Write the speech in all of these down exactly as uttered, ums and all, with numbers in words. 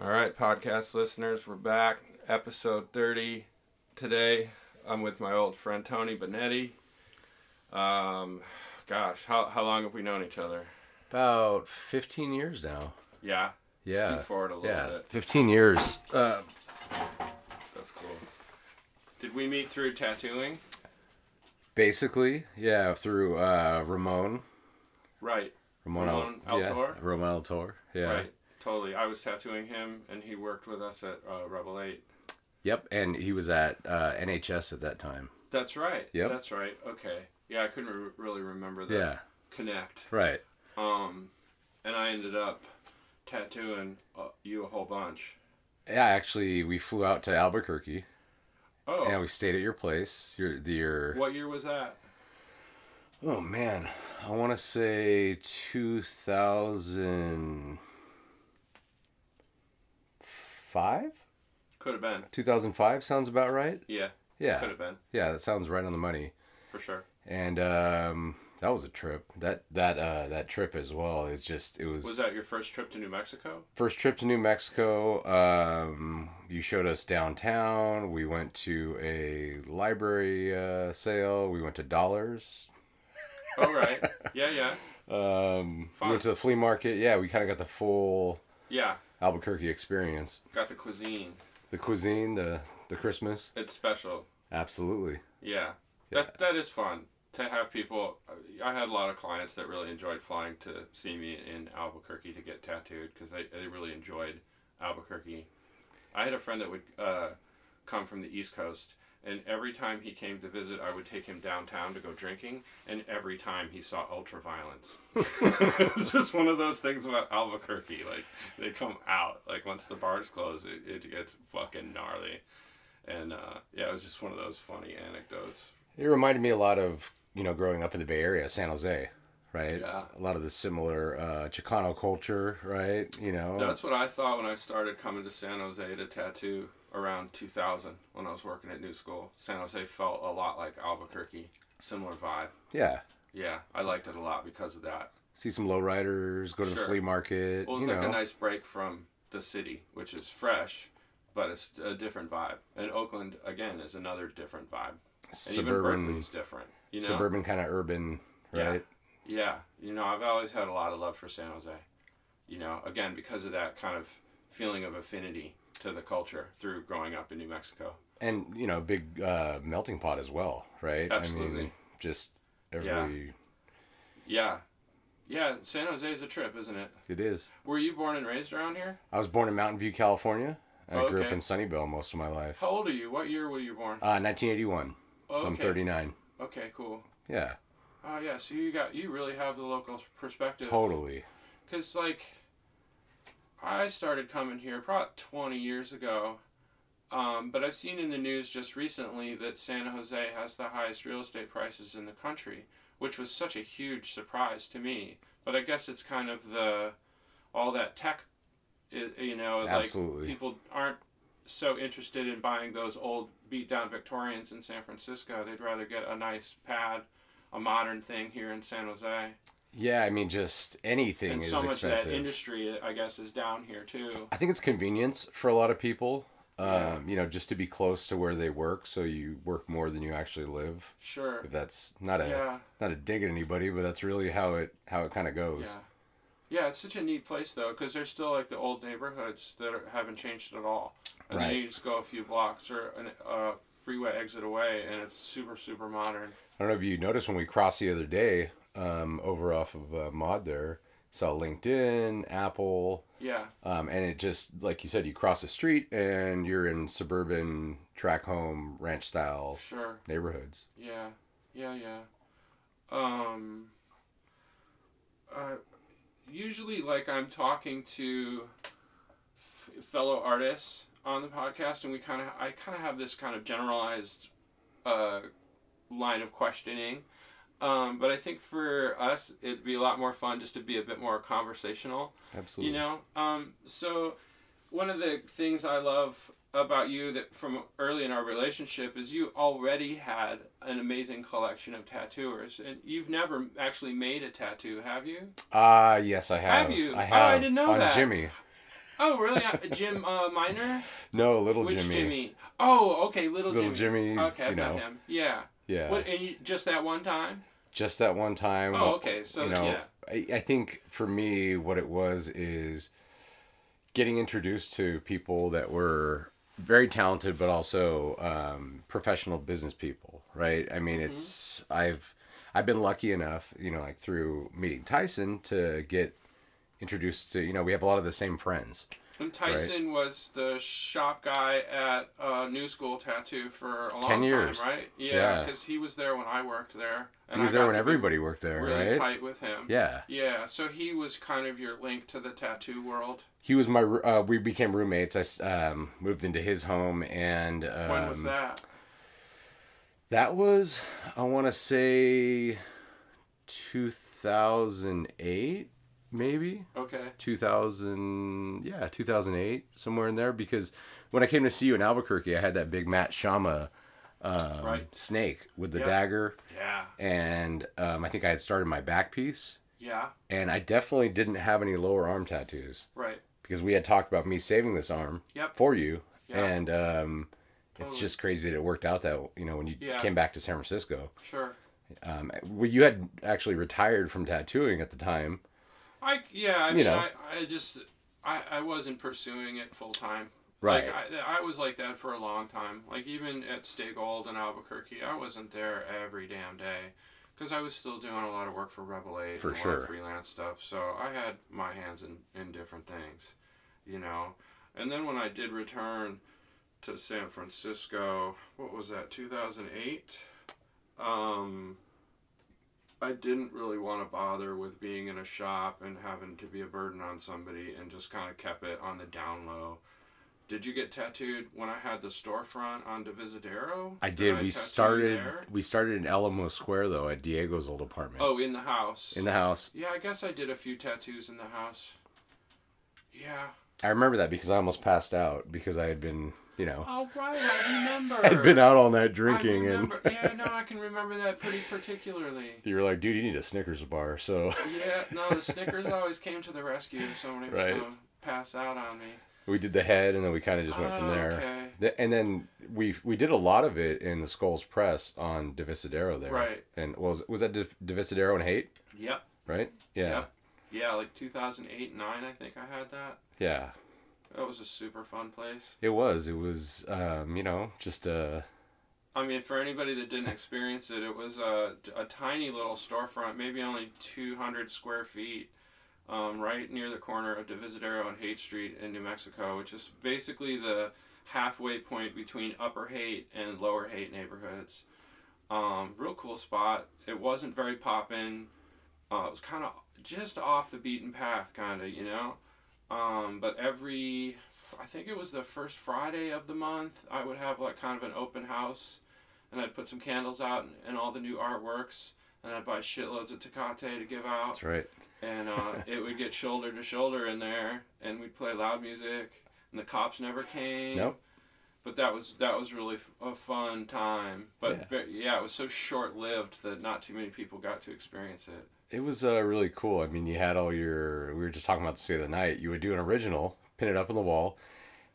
All right, podcast listeners, we're back. Episode thirty today. I'm with my old friend Tony Benetti. Um, gosh, how how long have we known each other? About fifteen years now. Yeah. Yeah. Scoot forward a little yeah. bit. Fifteen years. Uh, That's cool. Did we meet through tattooing? Basically, yeah, through uh, Ramon. Right. Ramon, Ramon Al- Altor. Yeah, Ramon Altor. Yeah. Right. Totally. I was tattooing him, and he worked with us at uh, Rebel eight. Yep, and he was at uh, N H S at that time. That's right. Yep. That's right. Okay. Yeah, I couldn't re- really remember that. Yeah. Connect. Right. Um, and I ended up tattooing uh, you a whole bunch. Yeah, actually, we flew out to Albuquerque. Oh. And we stayed at your place. Your the your. What year was that? Oh man, I want to say two thousand five. Could have been. two thousand five sounds about right. Yeah. Yeah. Could have been. Yeah, that sounds right on the money. For sure. And um, that was a trip. That that uh, that trip as well is just it was. Was that your first trip to New Mexico? First trip to New Mexico. Um, you showed us downtown. We went to a library uh, sale. We went to Dollars. Oh right. Yeah yeah. Um, Fun. We went to the flea market. Yeah, we kind of got the full. Yeah. Albuquerque experience. Got the cuisine. The cuisine, the the Christmas. It's special. Absolutely. Yeah. Yeah. That that is fun to have people. I had a lot of clients that really enjoyed flying to see me in Albuquerque to get tattooed because they, they really enjoyed Albuquerque. I had a friend that would uh, come from the East Coast, and every time he came to visit, I would take him downtown to go drinking, and every time he saw ultraviolence. It was just one of those things about Albuquerque. Like, they come out. Like, once the bars close, it, it gets fucking gnarly. And, uh, yeah, it was just one of those funny anecdotes. It reminded me a lot of, you know, growing up in the Bay Area, San Jose, right? Yeah. A lot of the similar uh, Chicano culture, right? You know? That's what I thought when I started coming to San Jose to tattoo. Around two thousand, when I was working at New School, San Jose felt a lot like Albuquerque. Similar vibe. Yeah. Yeah, I liked it a lot because of that. See some lowriders, go to sure. the flea market. Well, it's like know. a nice break from the city, which is fresh, but it's a different vibe. And Oakland, again, is another different vibe. Suburban, and even Berkeley's different. You know? Suburban, kind of urban, right? Yeah. yeah. You know, I've always had a lot of love for San Jose. You know, again, because of that kind of feeling of affinity to the culture through growing up in New Mexico. And, you know, big uh, melting pot as well, right? Absolutely. I mean, just every... Yeah. yeah. Yeah, San Jose is a trip, isn't it? It is. Were you born and raised around here? I was born in Mountain View, California. I okay. grew up in Sunnyvale most of my life. How old are you? What year were you born? Uh, nineteen eighty-one. Oh, okay. So I'm thirty-nine. Okay, cool. Yeah. Oh, uh, yeah, so you got you really have the local perspective. Totally. Because, like... I started coming here probably twenty years ago, um, but I've seen in the news just recently that San Jose has the highest real estate prices in the country, which was such a huge surprise to me. But I guess it's kind of the all that tech, you know, Absolutely. Like people aren't so interested in buying those old beat-down Victorians in San Francisco. They'd rather get a nice pad, a modern thing here in San Jose. Yeah, I mean, just anything and is expensive. And so much expensive. Of that industry, I guess, is down here, too. I think it's convenience for a lot of people, um, yeah. you know, just to be close to where they work, so you work more than you actually live. Sure. If that's not a yeah. not a dig at anybody, but that's really how it how it kind of goes. Yeah. yeah, it's such a neat place, though, because there's still, like, the old neighborhoods that are, haven't changed at all. And right. then you just go a few blocks or a uh, freeway exit away, and it's super, super modern. I don't know if you noticed when we crossed the other day... Um, over off of uh, Mod there, saw LinkedIn, Apple. Yeah. Um, and it just, like you said, you cross the street and you're in suburban, track home, ranch style sure. neighborhoods. Yeah, yeah, yeah. Um, uh, usually, like, I'm talking to f- fellow artists on the podcast, and we kind of, I kind of have this kind of generalized uh, line of questioning. Um, but I think for us, it'd be a lot more fun just to be a bit more conversational. Absolutely. You know? Um, so one of the things I love about you that from early in our relationship is you already had an amazing collection of tattooers. And you've never actually made a tattoo, have you? Uh, yes, I have. Have you? I have. Oh, I didn't know on that. On Jimmy. Oh, really? Jim uh, Miner? No, Little Which Jimmy. Jimmy. Oh, okay, Little, little Jimmy. Little Jimmy. Okay, you know. Not him. Yeah. Yeah. What? And you, just that one time? Just that one time. Oh, okay. So you know, yeah. I, I think for me, what it was is getting introduced to people that were very talented, but also um, professional business people, right? I mean, mm-hmm. it's I've I've been lucky enough, you know, like through meeting Tyson to get introduced to, you know, we have a lot of the same friends. And Tyson right? was the shop guy at uh, New School Tattoo for a long Ten years. time, right? Yeah, because yeah. he was there when I worked there. And he was I there when everybody worked there, really right? Really tight with him. Yeah. Yeah, so he was kind of your link to the tattoo world. He was my, uh, we became roommates. I um, moved into his home and... Um, when was that? That was, I want to say, two thousand eight. Maybe. Okay. two thousand, yeah, two thousand eight, somewhere in there. Because when I came to see you in Albuquerque, I had that big Matt Shama um, right. snake with the yep. dagger. Yeah. And um, I think I had started my back piece. Yeah. And I definitely didn't have any lower arm tattoos. Right. Because we had talked about me saving this arm yep. for you. Yep. And um, totally. It's just crazy that it worked out that, you know, when you yeah. came back to San Francisco. Sure. Um, well, you had actually retired from tattooing at the time. I, yeah, I mean, you know. I, I just, I, I wasn't pursuing it full time. Right. Like, I, I was like that for a long time. Like, even at Stigold in Albuquerque, I wasn't there every damn day. Because I was still doing a lot of work for Rebel eight. For and sure. A lot of freelance stuff. So I had my hands in, in different things, you know. And then when I did return to San Francisco, what was that, two thousand eight? Um... I didn't really want to bother with being in a shop and having to be a burden on somebody, and just kind of kept it on the down low. Did you get tattooed when I had the storefront on Divisadero? I did. did I we started we started in Alamo Square, though, at Diego's old apartment. Oh, in the house. In the house. Yeah, I guess I did a few tattoos in the house. Yeah. I remember that because I almost passed out because I had been... You know. Oh, right, I remember. I'd been out all night drinking. I remember. And yeah, no, I can remember that pretty particularly. You were like, dude, you need a Snickers bar, so. Yeah, no, the Snickers always came to the rescue if somebody right. was going to pass out on me. We did the head, and then we kind of just went oh, from there. Okay. And then we we did a lot of it in the Skulls Press on Divisadero there. Right. And was was that Div- Divisadero and Haight? Yep. Right? Yeah. Yep. Yeah, like two thousand eight, nine, I think I had that. Yeah. That was a super fun place. It was. It was, um, you know, just a... I mean, for anybody that didn't experience it, it was a, a tiny little storefront, maybe only two hundred square feet, um, right near the corner of Divisadero and Haight Street in New Mexico, which is basically the halfway point between Upper Haight and Lower Haight neighborhoods. Um, real cool spot. It wasn't very poppin'. Uh, it was kind of just off the beaten path, kind of, you know? Um, but every, I think it was the first Friday of the month, I would have like kind of an open house, and I'd put some candles out and, and all the new artworks, and I'd buy shitloads of Tecate to give out. That's right. And uh, it would get shoulder to shoulder in there, and we'd play loud music, and the cops never came. Nope. But that was that was really a fun time. But yeah, but, yeah it was so short lived that not too many people got to experience it. It was uh, really cool. I mean, you had all your... We were just talking about this the other night. You would do an original, pin it up on the wall,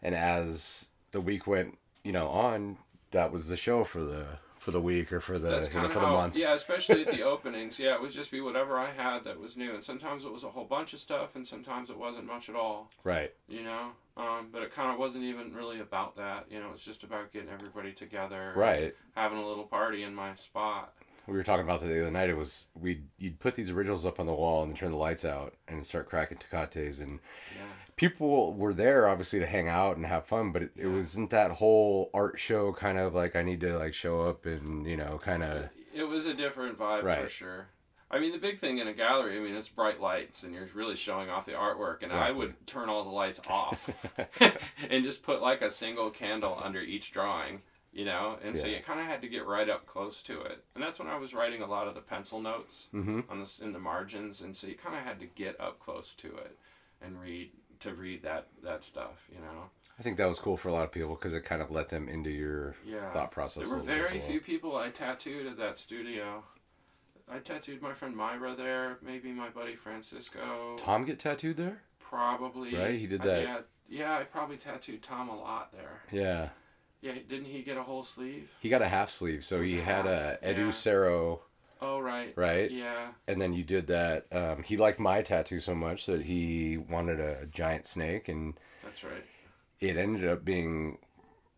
and as the week went, you know, on, that was the show for the for the week or for the That's you know, for the how, month. Yeah, especially at the openings. Yeah, it would just be whatever I had that was new. And sometimes it was a whole bunch of stuff, and sometimes it wasn't much at all. Right. You know? Um, but it kind of wasn't even really about that. You know, it's just about getting everybody together. Right. Having a little party in my spot. We were talking about that the other night. It was we you'd put these originals up on the wall and then turn the lights out and start cracking Tecates, and yeah. people were there obviously to hang out and have fun, but it, yeah. it wasn't that whole art show kind of like I need to like show up and you know kind of. It was a different vibe right. for sure. I mean, the big thing in a gallery, I mean, it's bright lights, and you're really showing off the artwork, and exactly. I would turn all the lights off and just put like a single candle under each drawing. You know, and yeah. so you kind of had to get right up close to it. And that's when I was writing a lot of the pencil notes mm-hmm. on this in the margins. And so you kind of had to get up close to it and read to read that, that stuff, you know. I think that was cool for a lot of people because it kind of let them into your yeah. thought process. There were very well. few people I tattooed at that studio. I tattooed my friend Myra there, maybe my buddy Francisco. Tom get tattooed there? Probably. Right, he did that. I, yeah, Yeah, I probably tattooed Tom a lot there. Yeah. Yeah, didn't he get a whole sleeve? He got a half sleeve, so he half. had a Educero. Yeah. Oh, right. Right? Yeah. And then you did that. Um, he liked my tattoo so much that he wanted a giant snake, and... That's right. It ended up being...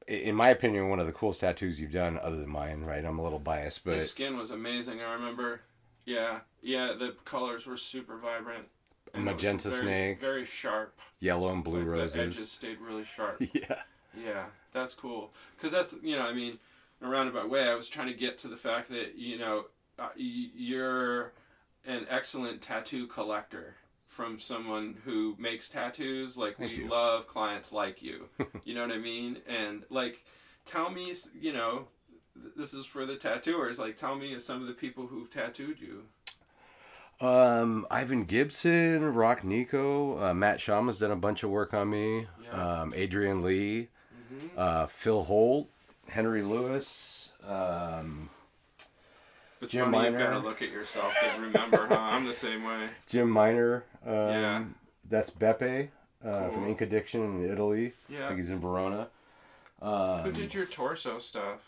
in my opinion, one of the coolest tattoos you've done, other than mine, right? I'm a little biased, but... The skin was amazing, I remember. Yeah, yeah, the colors were super vibrant. And magenta very, snake. Very sharp. Yellow and blue like roses. The edges stayed really sharp. Yeah. Yeah, that's cool. Because that's, you know, I mean, in a roundabout way, I was trying to get to the fact that, you know, uh, you're an excellent tattoo collector. From someone who makes tattoos, like Thank we you. love clients like you, you know what I mean? And like, tell me, you know, th- this is for the tattooers. Like, tell me some of the people who've tattooed you. Um, Ivan Gibson, Rock Nico, uh, Matt Shama's done a bunch of work on me. Yeah. Um, Adrian Lee, mm-hmm. uh, Phil Holt, Henry Lewis, um, It's Jim funny, Miner. You've got to look at yourself and remember, huh? I'm the same way. Jim Miner. Um, yeah. That's Beppe uh, cool. from Ink Addiction in Italy. Yeah. I think he's in Verona. Um, Who did your torso stuff?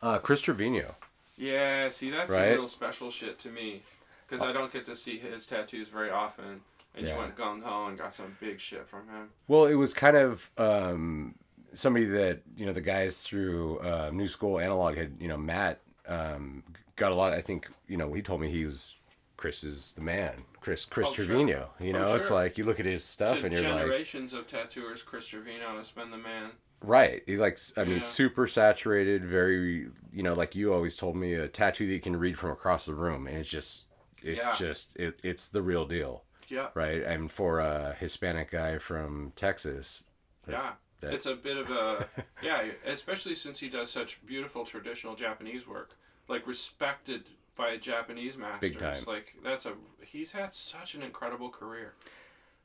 Uh, Chris Trevino. Yeah, see, that's right? some real special shit to me. Because I don't get to see his tattoos very often. And yeah. you went gung-ho and got some big shit from him. Well, it was kind of... Um, somebody that, you know, the guys through uh, New School Analog had, you know, Matt... Um, got a lot of, I think, you know, he told me he was, Chris is the man, Chris Chris oh, Trevino, sure. you know, oh, sure. it's like, you look at his stuff to and you're generations like... generations of tattooers, Chris Trevino has been the man. Right, he likes, I yeah. mean, super saturated, very, you know, like you always told me, a tattoo that you can read from across the room, and it's just, it's yeah. just, it, it's the real deal. Yeah. Right, and for a Hispanic guy from Texas... That's, yeah, that. it's a bit of a, yeah, especially since he does such beautiful traditional Japanese work. Like, respected by Japanese masters. Big time. Like, that's a... He's had such an incredible career.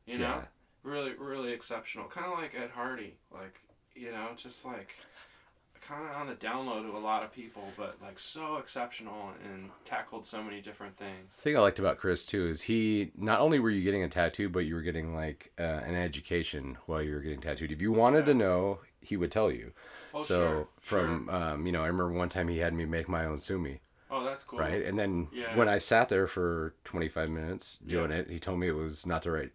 You know? Yeah. Really, really exceptional. Kind of like Ed Hardy. Like, you know, just like... Kind of on the down low to a lot of people, but like so exceptional and tackled so many different things. The thing I liked about Chris, too, is he... Not only were you getting a tattoo, but you were getting, like, uh, an education while you were getting tattooed. If you wanted yeah. to know, he would tell you. Oh, so sure, from, sure. Um, you know, I remember one time he had me make my own sumi. Oh, that's cool. Right? And then yeah. when I sat there for twenty-five minutes doing yeah. it, he told me it was not the right,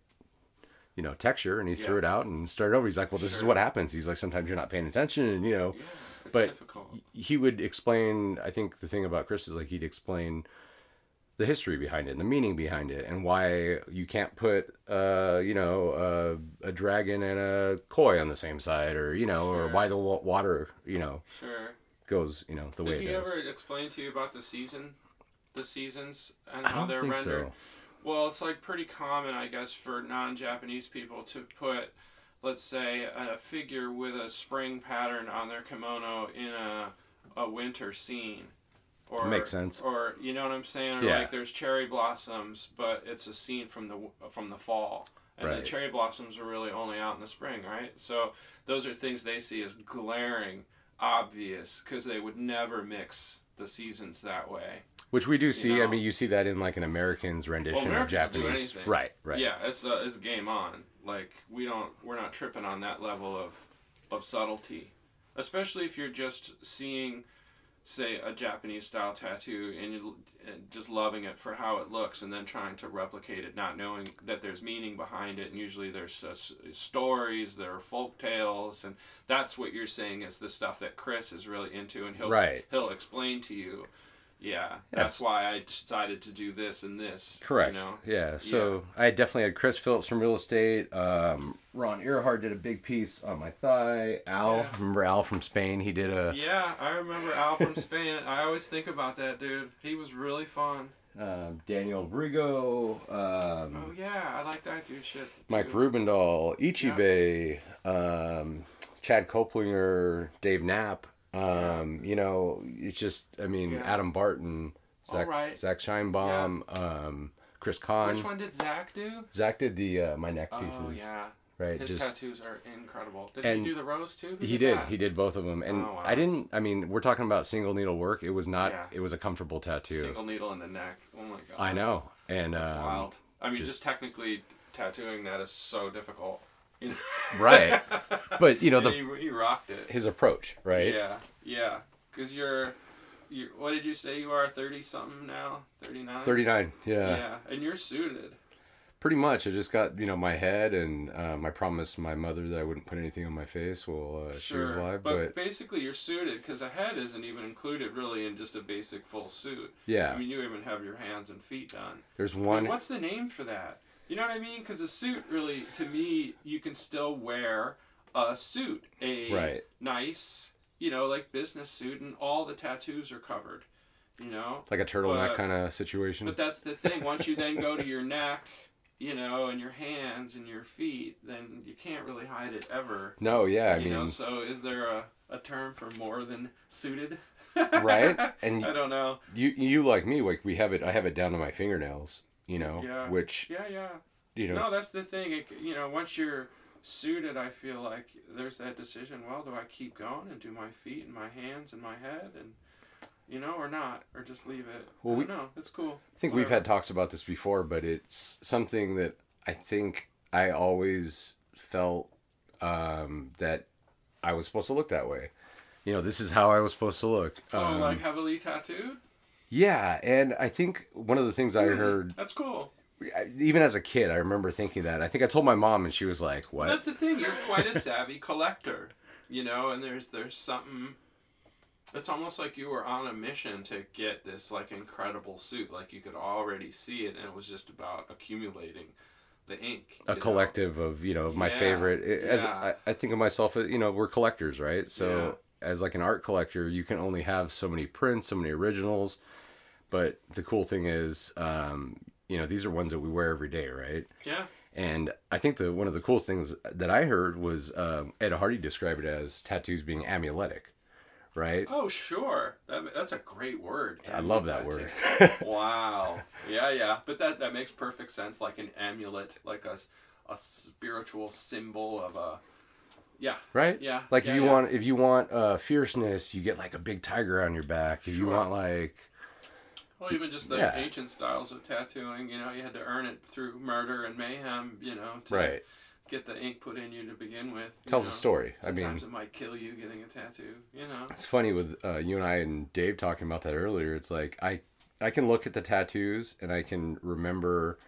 you know, texture. And he yeah. threw it out and started over. He's like, well, this sure. is what happens. He's like, sometimes you're not paying attention. And, you know, yeah, it's but difficult. He would explain, I think the thing about Chris is like he'd explain the history behind it and the meaning behind it and why you can't put, uh, you know, uh, a dragon and a koi on the same side or, you know, sure. or why the water, you know, sure. goes, you know, the Did way it does. Did he ever explain to you about the season, the seasons and how they're rendered? I don't think so. Well, it's like pretty common, I guess, for non-Japanese people to put, let's say, a figure with a spring pattern on their kimono in a, a winter scene. Or, makes sense. Or, you know what I'm saying? Or yeah. Like there's cherry blossoms, but it's a scene from the from the fall. And right. the cherry blossoms are really only out in the spring, right? So those are things they see as glaring, obvious, because they would never mix the seasons that way. Which we do you see. Know? I mean, you see that in like an American's rendition well, Americans of Japanese. Do right, right. Yeah, it's uh, it's game on. Like we don't, we're not tripping on that level of of subtlety, especially if you're just seeing. Say a Japanese style tattoo and you just loving it for how it looks and then trying to replicate it, not knowing that there's meaning behind it. And usually there's uh, stories, there are folk tales, and that's what you're saying is the stuff that Chris is really into and he'll right. he'll explain to you. Yeah, yes. That's why I decided to do this and this. Correct. You know? Yeah. So yeah. I definitely had Chris Phillips from Real Estate. Um, Ron Earhart did a big piece on my thigh. Al, yeah. remember Al from Spain? He did a. Yeah, I remember Al from Spain. I always think about that dude. He was really fun. Um, Daniel Brigo. Um, oh yeah, I like that dude. Shit. Too. Mike Rubendahl, Ichibei, yeah. um, Chad Koplinger, Dave Knapp. Um, you know, it's just, I mean, yeah. Adam Barton, Zach, right. Zach Scheinbaum, yeah. um, Chris Kahn. Which one did Zach do? Zach did the, uh, my neck pieces. Oh, yeah. Right. His just, tattoos are incredible. Did he do the rose too? Who he did. Did he did both of them. And oh, wow. I didn't, I mean, we're talking about single needle work. It was not, yeah. it was a comfortable tattoo. Single needle in the neck. Oh my God. I know. And, uh, um, wild. I mean, just, just technically tattooing that is so difficult. You know? Right. But, you know, the, he, he rocked it. His approach, right? Yeah, yeah. Because you're, you're, what did you say you are, thirty-something now? thirty-nine? thirty-nine, yeah. Yeah, and you're suited. Pretty much. I just got, you know, my head, and um, I promised my mother that I wouldn't put anything on my face while uh, sure. she was alive. But, but basically you're suited, because a head isn't even included really in just a basic full suit. Yeah. I mean, you even have your hands and feet done. There's one... I mean, what's the name for that? You know what I mean? Because a suit really, to me, you can still wear a suit. A right. nice, you know, like business suit, and all the tattoos are covered, you know? Like a turtleneck kind of situation. But that's the thing. Once you then go to your neck... You know, and your hands and your feet, then you can't really hide it ever. No, yeah, I you mean... know, so is there a, a term for more than suited? Right? And I don't know. You, you like me, like, we have it, I have it down to my fingernails, you know, yeah. which... Yeah, yeah. You know... No, that's the thing. It, you know, once you're suited, I feel like there's that decision, well, do I keep going and do my feet and my hands and my head and... You know, or not, or just leave it. Well, we, no, it's cool. I think Whatever. We've had talks about this before, but it's something that I think I always felt um, that I was supposed to look that way. You know, this is how I was supposed to look. Oh, um, like heavily tattooed? Yeah, and I think one of the things I heard... That's cool. Even as a kid, I remember thinking that. I think I told my mom, and she was like, what? That's the thing, you're quite a savvy collector, you know, and there's there's something... It's almost like you were on a mission to get this, like, incredible suit. Like, you could already see it, and it was just about accumulating the ink. A know? collective of, you know, of my yeah, favorite. It, yeah. As I, I think of myself, you know, we're collectors, right? So, yeah. as, like, an art collector, you can only have so many prints, so many originals. But the cool thing is, um, you know, these are ones that we wear every day, right? Yeah. And I think the one of the coolest things that I heard was um, Ed Hardy described it as tattoos being amuletic. Right? Oh, sure. That, that's a great word. I love that word. Wow. Yeah, yeah. But that, that makes perfect sense. Like an amulet, like a, a spiritual symbol of a... Yeah. Right? Yeah. Like yeah, if you yeah. want if you want uh, fierceness, you get like a big tiger on your back. If sure. you want like... Well, even just the yeah. ancient styles of tattooing, you know, you had to earn it through murder and mayhem, you know, to... Right. get the ink put in you to begin with. Tells know. a story. Sometimes I mean, sometimes it might kill you getting a tattoo, you know. It's funny with uh, you and I and Dave talking about that earlier. It's like I I can look at the tattoos and I can remember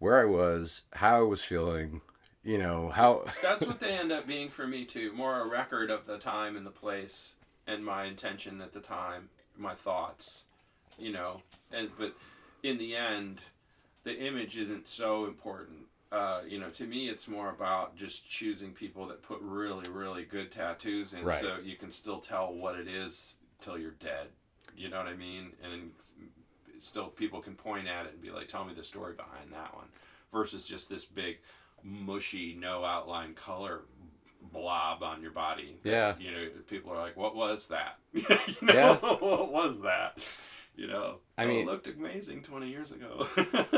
where I was, how I was feeling, you know, how That's what they end up being for me too. More a record of the time and the place and my intention at the time, my thoughts, you know. And but in the end, the image isn't so important. Uh, you know, to me, it's more about just choosing people that put really, really good tattoos in, right. so you can still tell what it is till you're dead. You know what I mean? And still, people can point at it and be like, "Tell me the story behind that one," versus just this big, mushy, no outline color blob on your body. That, yeah. You know, people are like, "What was that?" You know, yeah. What was that? You know, I mean, it looked amazing twenty years ago.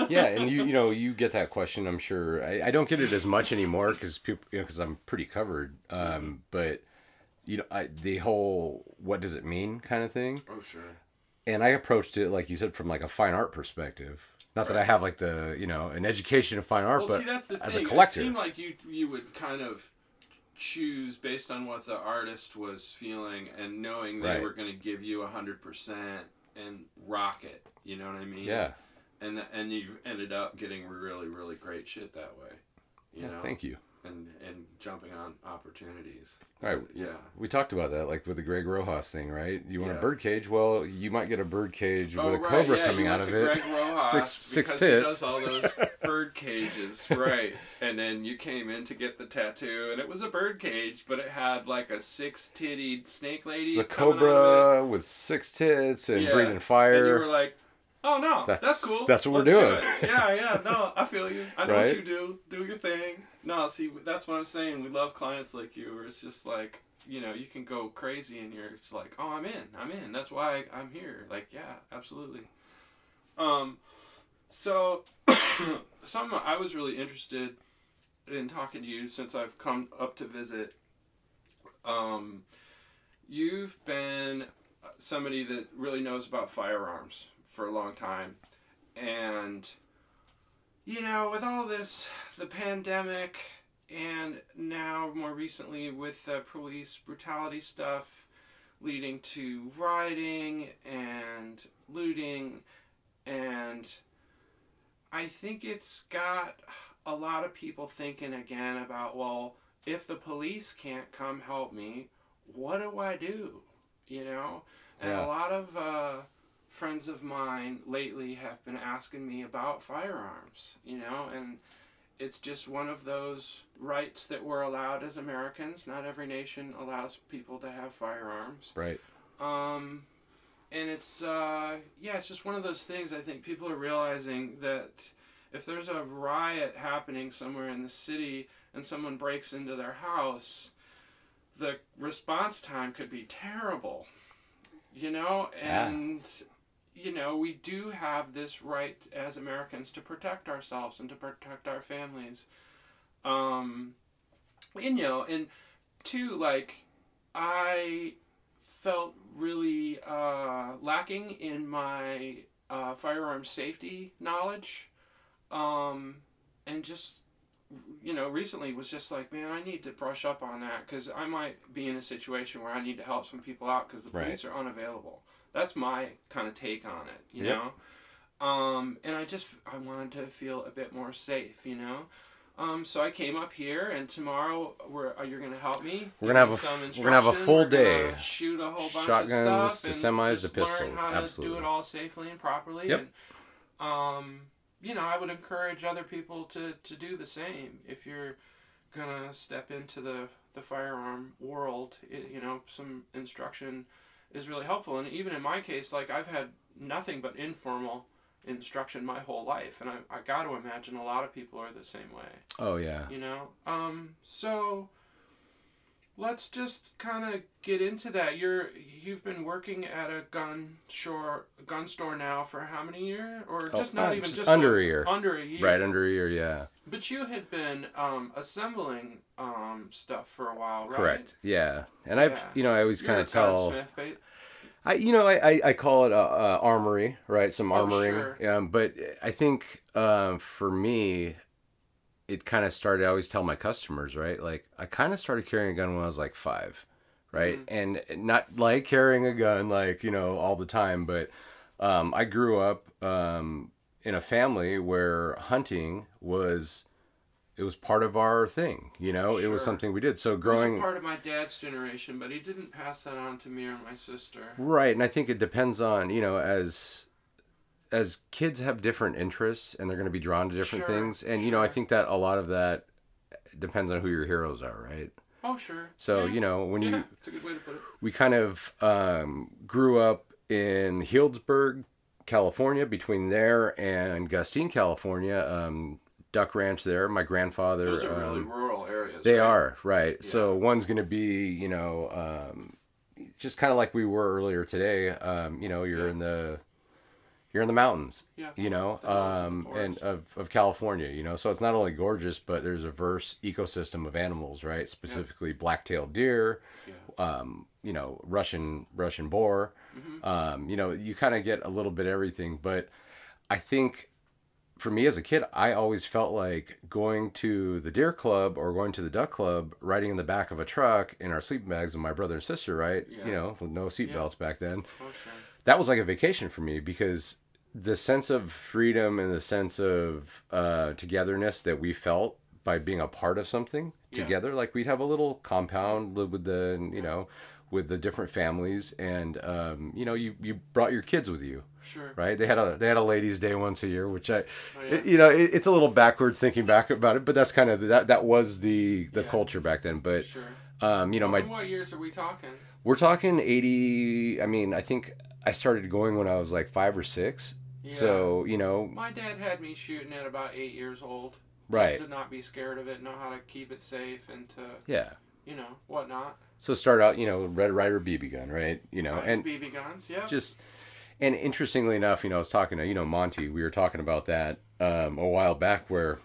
Yeah, and you you know, you get that question, I'm sure. I, I don't get it as much anymore because people, you know, because I'm pretty covered. Um, but, you know, I, the whole what does it mean kind of thing. Oh, sure. And I approached it, like you said, from like a fine art perspective. Not right. that I have like the, you know, an education of fine art, well, but see, that's the as thing. a collector. It seemed like you, you would kind of choose based on what the artist was feeling and knowing they right. were going to give you one hundred percent. And rock it, you know what I mean? Yeah. And and you've ended up getting really, really great shit that way. You yeah, know? Thank you. And and jumping on opportunities. Right. Yeah. We talked about that, like with the Greg Rojas thing, right? You want yeah. a bird cage? Well, you might get a bird cage oh, with a right. cobra yeah, coming out of it. Greg Rojas six six because tits. He does all those bird cages, right? And then you came in to get the tattoo, and it was a bird cage, but it had like a six-titted snake lady. It's a cobra it. with six tits and yeah. breathing fire. And you were like, "Oh no, that's, that's cool. That's what Let's we're doing." Do yeah, yeah. No, I feel you. I know right? what you do. Do your thing. No, see, that's what I'm saying. We love clients like you, where it's just like, you know, you can go crazy and you're just like, oh, I'm in, I'm in. That's why I'm here. Like, yeah, absolutely. Um, so, some I was really interested in talking to you since I've come up to visit. Um, you've been somebody that really knows about firearms for a long time, and... You know, with all this, the pandemic and now more recently with uh, police brutality stuff leading to rioting and looting, and I think it's got a lot of people thinking again about, well, if the police can't come help me, what do I do? You know? And yeah. a lot of uh, friends of mine lately have been asking me about firearms, you know? And it's just one of those rights that we're allowed as Americans. Not every nation allows people to have firearms. Right. Um, and it's, uh, yeah, it's just one of those things. I think people are realizing that if there's a riot happening somewhere in the city and someone breaks into their house, the response time could be terrible, you know? And, yeah. you know, we do have this right as Americans to protect ourselves and to protect our families. Um, and, you know, and two, like, I felt really uh, lacking in my uh, firearm safety knowledge. Um, and just, you know, recently was just like, man, I need to brush up on that because I might be in a situation where I need to help some people out because the police right. are unavailable. That's my kind of take on it, you yep. know? Um, and I just, I wanted to feel a bit more safe, you know? Um, so I came up here, and tomorrow we're, you're going to help me. We're going to have a, we're going to have a full day. Shoot a whole bunch Shotguns, of stuff. Shotguns to semis to pistols. Learn how Absolutely. to do it all safely and properly. Yep. And, um... you know, I would encourage other people to, to do the same. If you're going to step into the, the firearm world, it, you know, some instruction is really helpful. And even in my case, like, I've had nothing but informal instruction my whole life. And I I got to imagine a lot of people are the same way. Oh, yeah. You know? Um, so let's just kind of get into that. You're, you've been working at a gun store, gun store now for how many years? Or just oh, not uh, even just, just under like, a year. Under a year. Right, under a year, yeah. But you had been um, assembling um, stuff for a while, right? Correct, yeah. And I've, yeah. you know, I always kind of tell... Smith, but... I, you know, I, I, I call it uh, uh, armory, right? Some armoring. Oh, sure. um, but I think uh, for me... it kind of started, I always tell my customers, right? Like, I kind of started carrying a gun when I was like five, right? Mm-hmm. And not like carrying a gun, like, you know, all the time. But um, I grew up um, in a family where hunting was, it was part of our thing, you know? Sure. It was something we did. So growing... It was part of my dad's generation, but he didn't pass that on to me or my sister. Right. And I think it depends on, you know, as... as kids have different interests and they're going to be drawn to different sure, things. And, sure. you know, I think that a lot of that depends on who your heroes are, right? Oh, sure. So, yeah. you know, when yeah. you, it's a good way to put it. We kind of um, grew up in Healdsburg, California, between there and Gustine, California, um, Duck Ranch there. My grandfather. Those are um, really rural areas. They right? are, right. Yeah. So one's going to be, you know, um, just kind of like we were earlier today. Um, you know, you're yeah. in the... You're in the mountains, yeah, you know, um, and of, of California, you know, so it's not only gorgeous, but there's a diverse ecosystem of animals, right? Specifically yeah. black-tailed deer, yeah. um, you know, Russian, Russian boar, mm-hmm. um, you know, you kind of get a little bit of everything. But I think for me as a kid, I always felt like going to the deer club or going to the duck club, riding in the back of a truck in our sleeping bags with my brother and sister, right? Yeah. You know, no seatbelts yeah. back then. Oh, sure. That was like a vacation for me because the sense of freedom and the sense of uh, togetherness that we felt by being a part of something yeah. together, like we'd have a little compound, live with the, you yeah. know, with the different families, and um, you know, you, you brought your kids with you, sure, right? They had a they had a ladies' day once a year, which I, oh, yeah. it, you know, it, it's a little backwards thinking back about it, but that's kind of that that was the the yeah. culture back then. But sure. um, you know, my what years are we talking? We're talking eighty. I mean, I think I started going when I was like five or six. Yeah. So, you know... My dad had me shooting at about eight years old. Right. Just to not be scared of it, know how to keep it safe and to... Yeah. You know, whatnot. So start out, you know, Red Ryder B B gun, right? You know, right. and... B B guns, yeah. Just... And interestingly enough, you know, I was talking to, you know, Monty, we were talking about that um, a while back where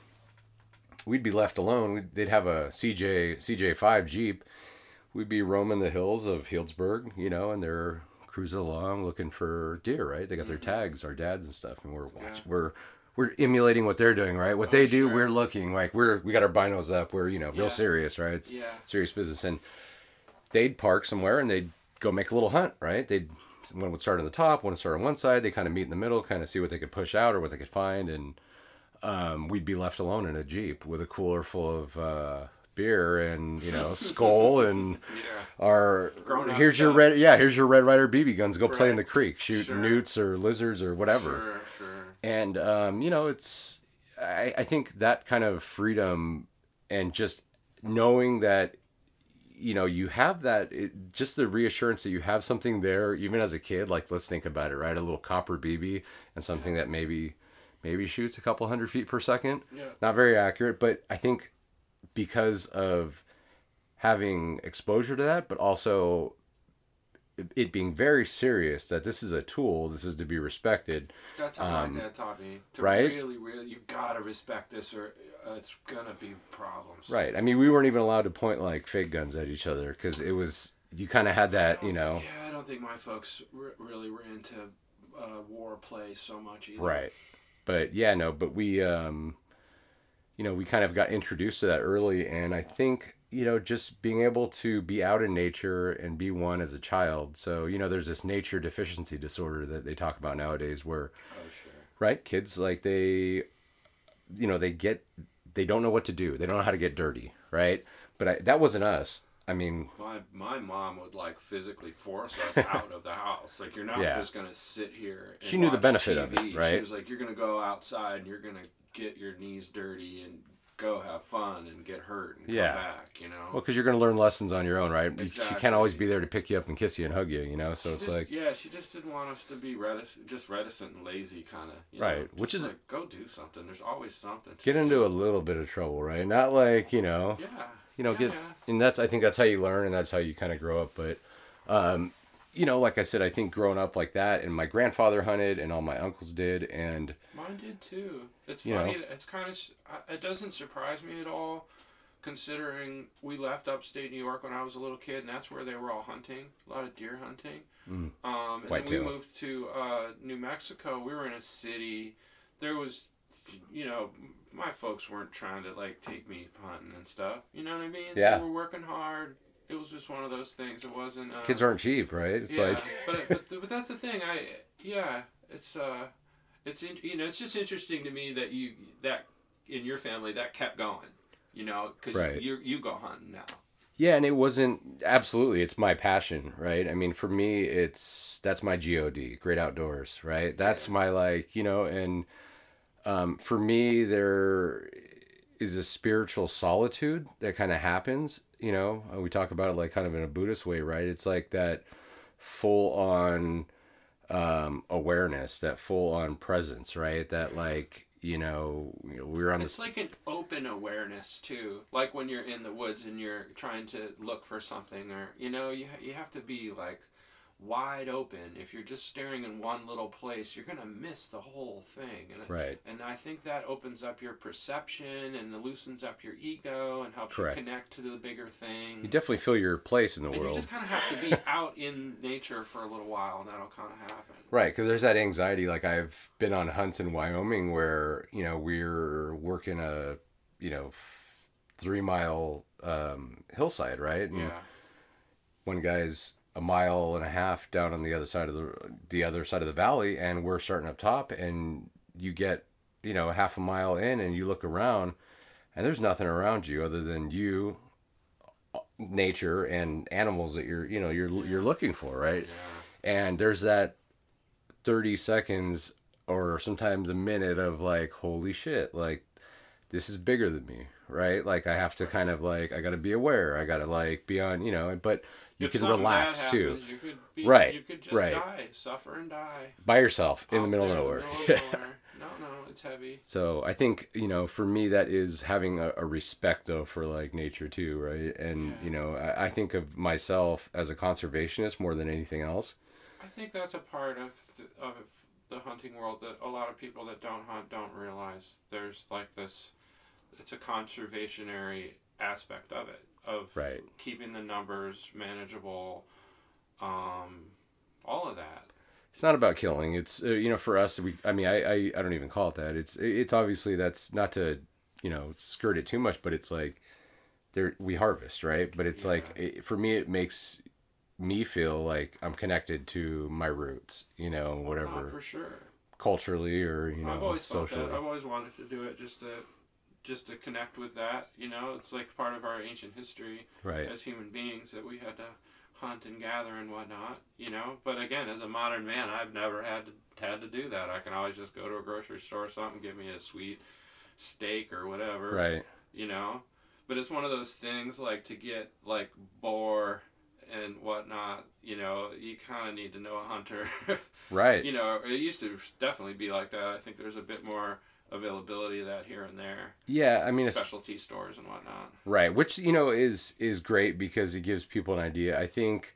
we'd be left alone. We'd, they'd have a C J, C J five Jeep. We'd be roaming the hills of Healdsburg, you know, and they're... cruising along looking for deer, right? They got mm-hmm. their tags, our dads and stuff, and we're watching, yeah. we're we're emulating what they're doing, right? What oh, they do, sure. we're looking like we're we got our binos up. We're you know real yeah. serious, right? It's yeah. serious business. And they'd park somewhere and they'd go make a little hunt, right? They'd one would start on the top, one would start on one side. They kind of meet in the middle, kind of see what they could push out or what they could find, and um, we'd be left alone in a Jeep with a cooler full of. Uh, beer and you know skull and yeah. our Grown here's stuff. your red yeah here's your Red Ryder B B guns go right. play in the creek shoot sure. newts or lizards or whatever sure, sure. and um you know it's I, I think that kind of freedom and just knowing that you know you have that it, just the reassurance that you have something there even as a kid like let's think about it right a little copper B B and something yeah. that maybe maybe shoots a couple hundred feet per second yeah. not very accurate but I think because of having exposure to that, but also it being very serious that this is a tool, this is to be respected. That's how um, my dad taught me. To right? really, really, you gotta respect this or it's gonna be problems. Right. I mean, we weren't even allowed to point like fake guns at each other because it was, you kind of had that, you know. Yeah, I don't think my folks re- really were into uh, war play so much either. Right. But yeah, no, but we... Um, you know, we kind of got introduced to that early. And I think, you know, just being able to be out in nature and be one as a child. So, you know, there's this nature deficiency disorder that they talk about nowadays where, oh, sure. right, kids, like they, you know, they get, they don't know what to do. They don't know how to get dirty, right? But I, that wasn't us. I mean... My my mom would, like, physically force us out of the house. Like, you're not yeah. just going to sit here and She knew the benefit T V. Of it, right? She was like, you're going to go outside and you're going to... get your knees dirty and go have fun and get hurt and yeah. come back, you know? Well, because you're going to learn lessons on your own, right? Exactly. She can't always be there to pick you up and kiss you and hug you, you know? So she it's just, like... Yeah, she just didn't want us to be reticent, just reticent and lazy, kind of. Right. Know? Which just is... like, go do something. There's always something to Get do. Into a little bit of trouble, right? Not like, you know... Yeah. You know, yeah, get... Yeah. And that's... I think that's how you learn and that's how you kind of grow up, but... um, you know, like I said, I think growing up like that, and my grandfather hunted, and all my uncles did, and... Mine did, too. It's funny. You know, it's kind of... It doesn't surprise me at all, considering we left upstate New York when I was a little kid, and that's where they were all hunting. A lot of deer hunting. Mm, um, and then we moved to uh, New Mexico. We were in a city. There was, you know, my folks weren't trying to, like, take me hunting and stuff. You know what I mean? Yeah. They were working hard. It was just one of those things. It wasn't... Uh, Kids aren't cheap, right? It's yeah, like... but, but but that's the thing. I Yeah, it's... uh, it's you know, it's just interesting to me that you... that in your family, that kept going. You know, because right. you, you go hunting now. Yeah, and it wasn't... Absolutely, it's my passion, right? I mean, for me, it's... That's my G O D, Great Outdoors, right? That's yeah. my, like, you know, and... Um, for me, there is a spiritual solitude that kind of happens... You know, we talk about it like kind of in a Buddhist way, right? It's like that full on um, awareness, that full on presence, right? That like, you know, we were on this. It's like an open awareness too. Like when you're in the woods and you're trying to look for something or, you know, you, you have to be like wide open. If you're just staring in one little place, you're going to miss the whole thing. And right. And I think that opens up your perception and loosens up your ego and helps Correct. You connect to the bigger thing. You definitely feel your place in the and world. You just kind of have to be out in nature for a little while and that'll kind of happen. Right, because there's that anxiety. Like I've been on hunts in Wyoming where, you know, we're working a, you know, f- three mile um, hillside, right? And yeah. One guy's a mile and a half down on the other side of the the other side of the valley and we're starting up top and you get, you know, half a mile in and you look around and there's nothing around you other than you, nature and animals that you're, you know, you're you're looking for, right? Yeah. And there's that thirty seconds or sometimes a minute of like, holy shit, like this is bigger than me, right? Like I have to kind of like, I got to be aware. I got to like be on, you know, but You if can relax happens, too, you could be, right? You could just right. die, suffer and die by yourself in the middle of nowhere. nowhere. no, no, it's heavy. So I think you know, for me, that is having a, a respect though for like nature too, right? And yeah. you know, I, I think of myself as a conservationist more than anything else. I think that's a part of the, of the hunting world that a lot of people that don't hunt don't realize. There's like this, it's a conservationary aspect of it. Of right. keeping the numbers manageable, um, all of that. It's not about killing. It's, uh, you know, for us, we, I mean, I, I, I don't even call it that. It's, it's obviously, that's not to, you know, skirt it too much, but it's like there, we harvest, right? But it's yeah. like, it, for me, it makes me feel like I'm connected to my roots, you know, whatever. Not for sure. Culturally or, you know, I've always socially. Felt that. I've always wanted to do it just to, just to connect with that, you know, it's like part of our ancient history right. as human beings that we had to hunt and gather and whatnot, you know, but again, as a modern man, I've never had to, had to do that. I can always just go to a grocery store or something, give me a sweet steak or whatever, right? You know, but it's one of those things like to get like boar and whatnot, you know, you kind of need to know a hunter, right? You know, it used to definitely be like that. I think there's a bit more availability of that here and there. Yeah, I mean, specialty stores and whatnot. Right, which, you know, is is great because it gives people an idea. I think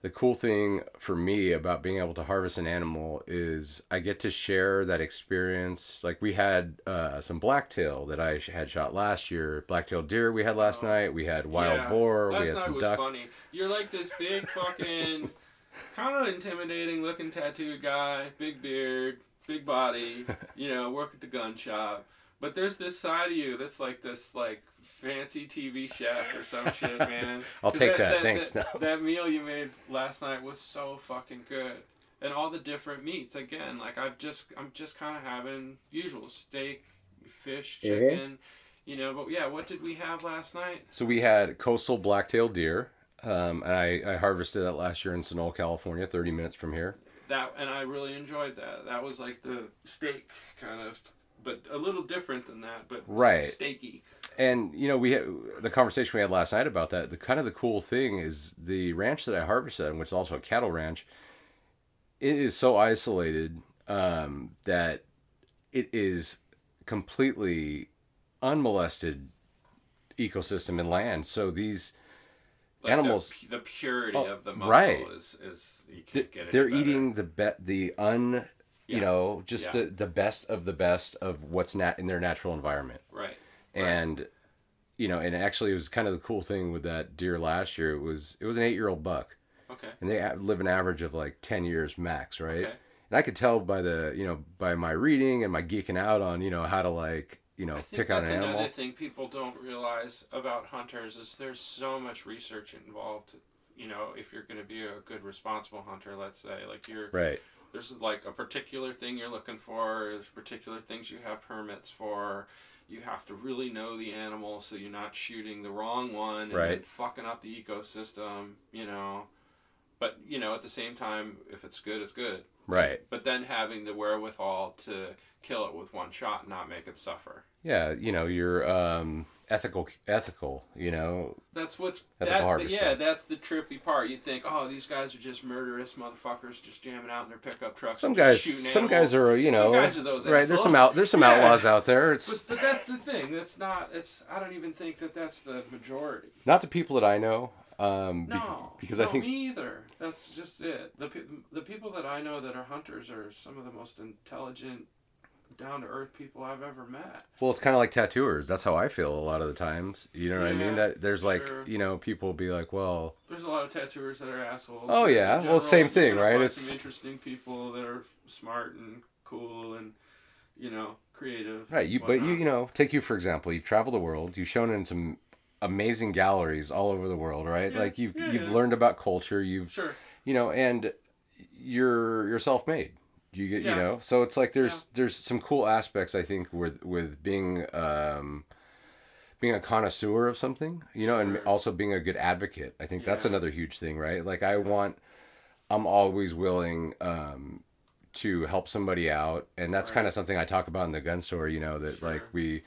the cool thing for me about being able to harvest an animal is I get to share that experience. Like we had uh, some blacktail that I had shot last year. Blacktail deer we had last oh. night. We had wild yeah. boar. Last we had night some was duck. Funny. You're like this big fucking kind of intimidating looking tattooed guy, big beard. Big body, you know, work at the gun shop. But there's this side of you that's like this, like, fancy T V chef or some shit, man. I'll take that, that, that thanks. That, no. that meal you made last night was so fucking good. And all the different meats, again, like, I've just, I'm just kind of having usual steak, fish, chicken, mm-hmm. you know. But, yeah, what did we have last night? So we had coastal black-tail deer. Um, and I, I harvested that last year in Sunnyvale, California, thirty minutes from here. That, and I really enjoyed that. That was like the steak kind of, but a little different than that, but right. steaky. And, you know, we had the conversation we had last night about that. The kind of the cool thing is the ranch that I harvested, and which is also a cattle ranch, it is so isolated um, that it is completely unmolested ecosystem and land. So these... Like animals, the, the purity oh, of the muscle right. is, is you can't get it. They're better. Eating the be, the un, yeah. you know, just yeah. the, the best of the best of what's nat in their natural environment. Right. And, right. you know, and actually it was kind of the cool thing with that deer last year. It was it was an eight year old buck. Okay. And they live an average of like ten years max, right? Okay. And I could tell by the you know by my reading and my geeking out on you know how to like. You know, I think pick out an animal. That's another thing people don't realize about hunters is there's so much research involved. You know, if you're going to be a good, responsible hunter, let's say, like you're right. There's like a particular thing you're looking for. There's particular things you have permits for. You have to really know the animal so you're not shooting the wrong one and right. fucking up the ecosystem. You know, but you know at the same time, if it's good, it's good. Right. But then having the wherewithal to kill it with one shot and not make it suffer. Yeah, you know, you're um, ethical, ethical, you know. That's what's... Ethical that, yeah, that's the trippy part. You think, oh, these guys are just murderous motherfuckers just jamming out in their pickup trucks some and guys, shooting some animals. Some guys are, you know... Some guys are those right, there's some, out, there's some yeah. outlaws out there. It's but, but that's the thing. That's not... It's. I don't even think that that's the majority. Not the people that I know. Um, no, because no, I think me either. That's just it. The pe- the people that I know that are hunters are some of the most intelligent, down-to-earth people I've ever met. Well, it's kind of like tattooers. That's how I feel a lot of the times. You know what yeah, I mean? That there's like, sure. you know, people be like, well... There's a lot of tattooers that are assholes. Oh, yeah. General, well, same thing, right? It's some interesting people that are smart and cool and, you know, creative. Right, you, but, you, you know, take you, for example. You've traveled the world. You've shown in some... amazing galleries all over the world, right? Yeah, like you've yeah, you've yeah. learned about culture, you've sure. you know, and you're you're self-made. You get yeah. you know, so it's like there's yeah. there's some cool aspects I think with with being um being a connoisseur of something, you know, sure. and also being a good advocate. I think yeah. that's another huge thing, right? Like I want, I'm always willing um to help somebody out, and that's right. kind of something I talk about in the gun store, you know, that sure. like we.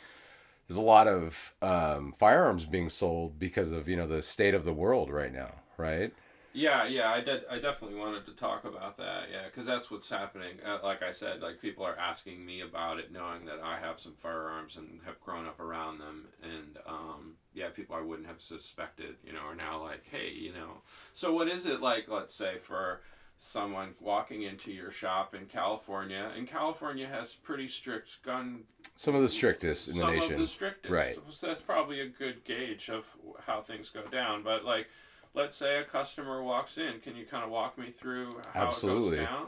There's a lot of um, firearms being sold because of, you know, the state of the world right now, right? Yeah, yeah, I did. I definitely wanted to talk about that, yeah, because that's what's happening. Uh, like I said, like people are asking me about it, knowing that I have some firearms and have grown up around them, and um, yeah, people I wouldn't have suspected, you know, are now like, hey, you know. So what is it like, let's say, for someone walking into your shop in California, and California has pretty strict gun. Some of the strictest in the nation. Some of the strictest. Right. So that's probably a good gauge of how things go down. But, like, let's say a customer walks in, can you kind of walk me through how Absolutely. It goes down?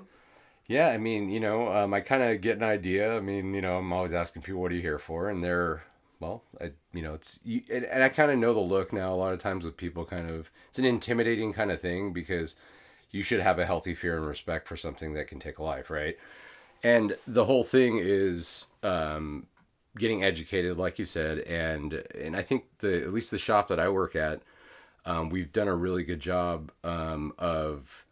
Yeah, I mean, you know, um, I kind of get an idea. I mean, you know, I'm always asking people, what are you here for? And they're, well, I, you know, it's, and, and I kind of know the look now a lot of times with people kind of, it's an intimidating kind of thing because you should have a healthy fear and respect for something that can take a life, right? And the whole thing is um, getting educated, like you said. And, and I think the, at least the shop that I work at, um, we've done a really good job um, of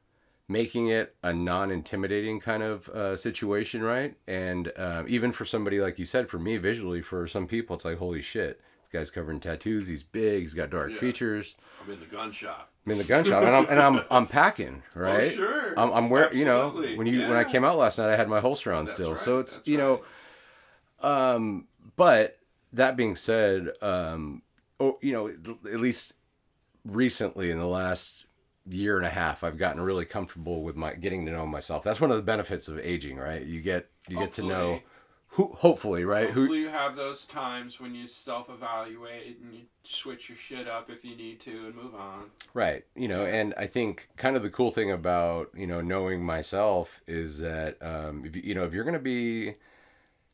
making it a non-intimidating kind of uh, situation, right? And uh, even for somebody, like you said, for me visually, for some people, it's like, holy shit, this guy's covered in tattoos, he's big, he's got dark yeah. features. I'm in the gun shop. I'm in the gun shop, and I'm and I'm I'm packing, right? Oh, sure. I'm, I'm wearing, you know, when you yeah. when I came out last night, I had my holster on That's still, right. so it's That's you right. know, um, but that being said, um, oh, you know, at least recently in the last year and a half, I've gotten really comfortable with my getting to know myself. That's one of the benefits of aging, right? You get you hopefully, get to know who, hopefully, right? Hopefully, who, you have those times when you self-evaluate and you switch your shit up if you need to and move on. Right, you know, and I think kind of the cool thing about you know knowing myself is that um, if you, you know if you're gonna be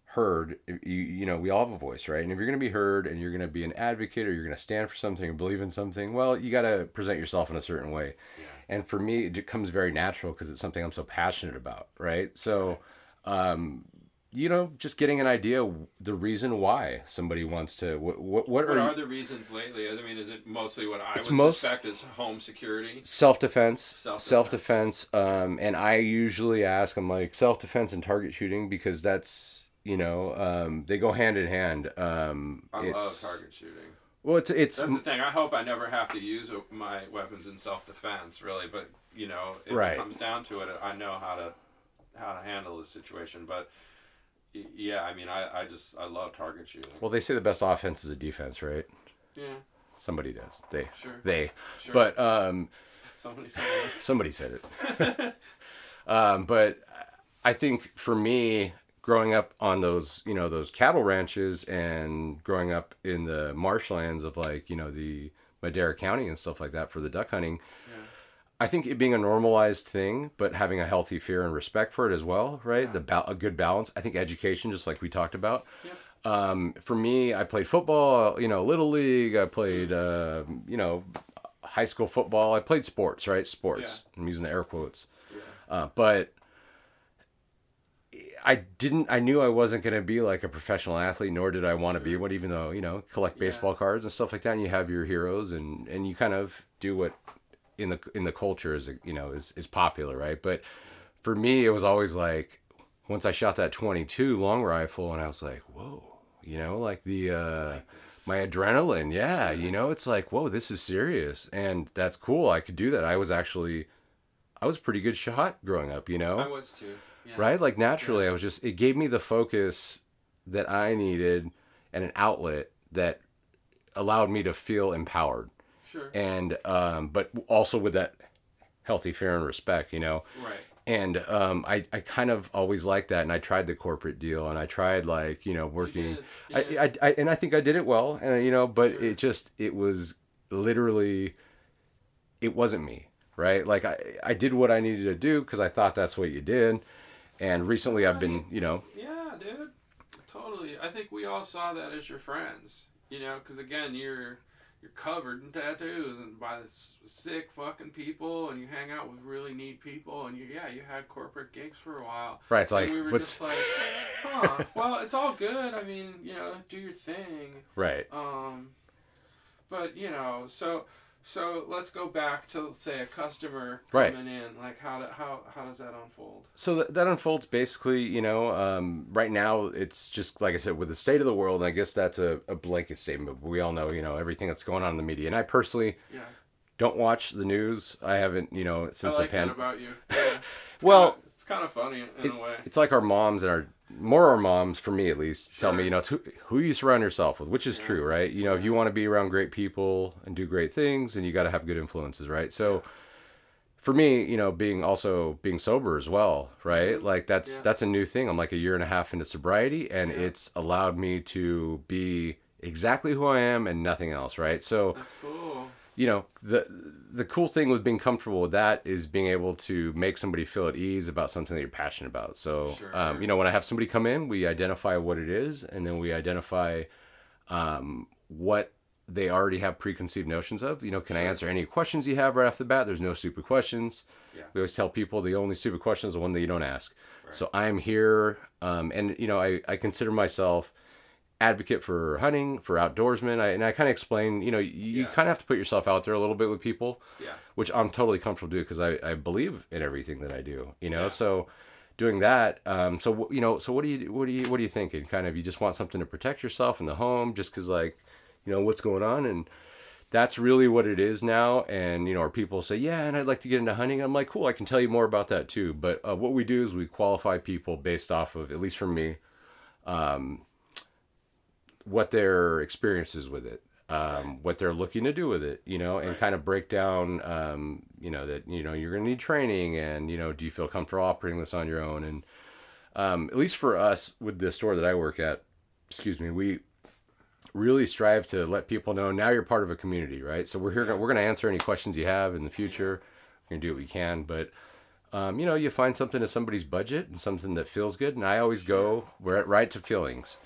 heard, you you know we all have a voice, right? And if you're gonna be heard and you're gonna be an advocate or you're gonna stand for something or believe in something, well, you gotta present yourself in a certain way. Yeah. And for me, it comes very natural because it's something I'm so passionate about, right? So, um, you know, just getting an idea the reason why somebody wants to. What what, what, what are, are the reasons lately? I mean, is it mostly what I would most, suspect is home security, self defense, self defense, um, and I usually ask, I'm like self defense and target shooting because that's. You know, um, they go hand in hand. Um, I it's, love target shooting. Well, it's it's that's the thing. I hope I never have to use my weapons in self-defense, really. But you know, if right. it comes down to it, I know how to how to handle the situation. But yeah, I mean, I, I just I love target shooting. Well, they say the best offense is a defense, right? Yeah. Somebody does. They. Sure. They. Sure. But um. Somebody said it. Somebody said it. um, but I think for me. Growing up on those, you know, those cattle ranches and growing up in the marshlands of like, you know, the Madera County and stuff like that for the duck hunting, yeah. I think it being a normalized thing, but having a healthy fear and respect for it as well, right? Yeah. The ba- a good balance. I think education, just like we talked about. Yeah. Um, for me, I played football, you know, Little League. I played, uh, you know, high school football. I played sports, right? Sports. Yeah. I'm using the air quotes. Yeah. Uh, but... I didn't, I knew I wasn't going to be like a professional athlete, nor did I want to sure. be one, even though, you know, collect baseball yeah. cards and stuff like that. And you have your heroes and, and you kind of do what in the, in the culture is, you know, is, is popular. Right. But for me, it was always like, once I shot that twenty-two long rifle and I was like, whoa, you know, like the, uh, like my adrenaline. Yeah. You know, it's like, whoa, this is serious. And that's cool. I could do that. I was actually, I was a pretty good shot growing up, you know, I was too. Yeah. Right? Like naturally, yeah. I was just, it gave me the focus that I needed and an outlet that allowed me to feel empowered. Sure. And, um, but also with that healthy fear and respect, you know? Right. And um, I, I kind of always liked that. And I tried the corporate deal and I tried like, you know, working. You did. You did. I, I, I, and I think I did it well, and you know, but sure. it just, it was literally, it wasn't me, right? Like I, I did what I needed to do because I thought that's what you did. And recently I've been, you know... Yeah, dude. Totally. I think we all saw that as your friends. You know, because again, you're you're covered in tattoos and by the sick fucking people and you hang out with really neat people and you, yeah, you had corporate gigs for a while. Right, it's and like... we were what's... just like, huh, well, it's all good. I mean, you know, do your thing. Right. Um, but, you know, so... So let's go back to say a customer coming right. in. Like how do, how how does that unfold? So that, that unfolds basically, you know, um, right now it's just like I said with the state of the world. And I guess that's a, a blanket statement. But we all know, you know, everything that's going on in the media. And I personally yeah. don't watch the news. I haven't, you know, since I like the pandemic. About you. Yeah. It's well, kinda, it's kind of funny in it, a way. It's like our moms and our more our moms for me at least sure. tell me, you know, it's who, who you surround yourself with, which is yeah. true, right? You know, if you want to be around great people and do great things, and you got to have good influences, right? So for me, you know, being also being sober as well, right? Mm-hmm. Like that's yeah. that's a new thing. I'm like a year and a half into sobriety, and yeah. it's allowed me to be exactly who I am and nothing else, right? So that's cool. you know, the the cool thing with being comfortable with that is being able to make somebody feel at ease about something that you're passionate about. So, sure. um, you know, when I have somebody come in, we identify what it is, and then we identify um, what they already have preconceived notions of. You know, can sure. I answer any questions you have right off the bat? There's no stupid questions. Yeah. We always tell people the only stupid question is the one that you don't ask. Right. So I'm here, um, and, you know, I, I consider myself advocate for hunting, for outdoorsmen. I, and I kind of explain, you know, you, yeah. you kind of have to put yourself out there a little bit with people, yeah. which I'm totally comfortable doing because I, I believe in everything that I do, you know? Yeah. So doing that, um, so, you know, so what do you, what do you, what are you thinking? Kind of, you just want something to protect yourself in the home just because, like, you know, what's going on? And that's really what it is now. And, you know, our people say, yeah, and I'd like to get into hunting. I'm like, cool, I can tell you more about that too. But uh, what we do is we qualify people based off of, at least for me, um, what their experience is with it, um, right. what they're looking to do with it, you know, and right. kind of break down, um, you know, that, you know, you're going to need training and, you know, do you feel comfortable operating this on your own? And, um, at least for us with the store that I work at, excuse me, we really strive to let people know now you're part of a community, right? So we're here, yeah. we're going to answer any questions you have in the future. We're going to do what we can, but, um, you know, you find something to somebody's budget and something that feels good. And I always go we're right to feelings.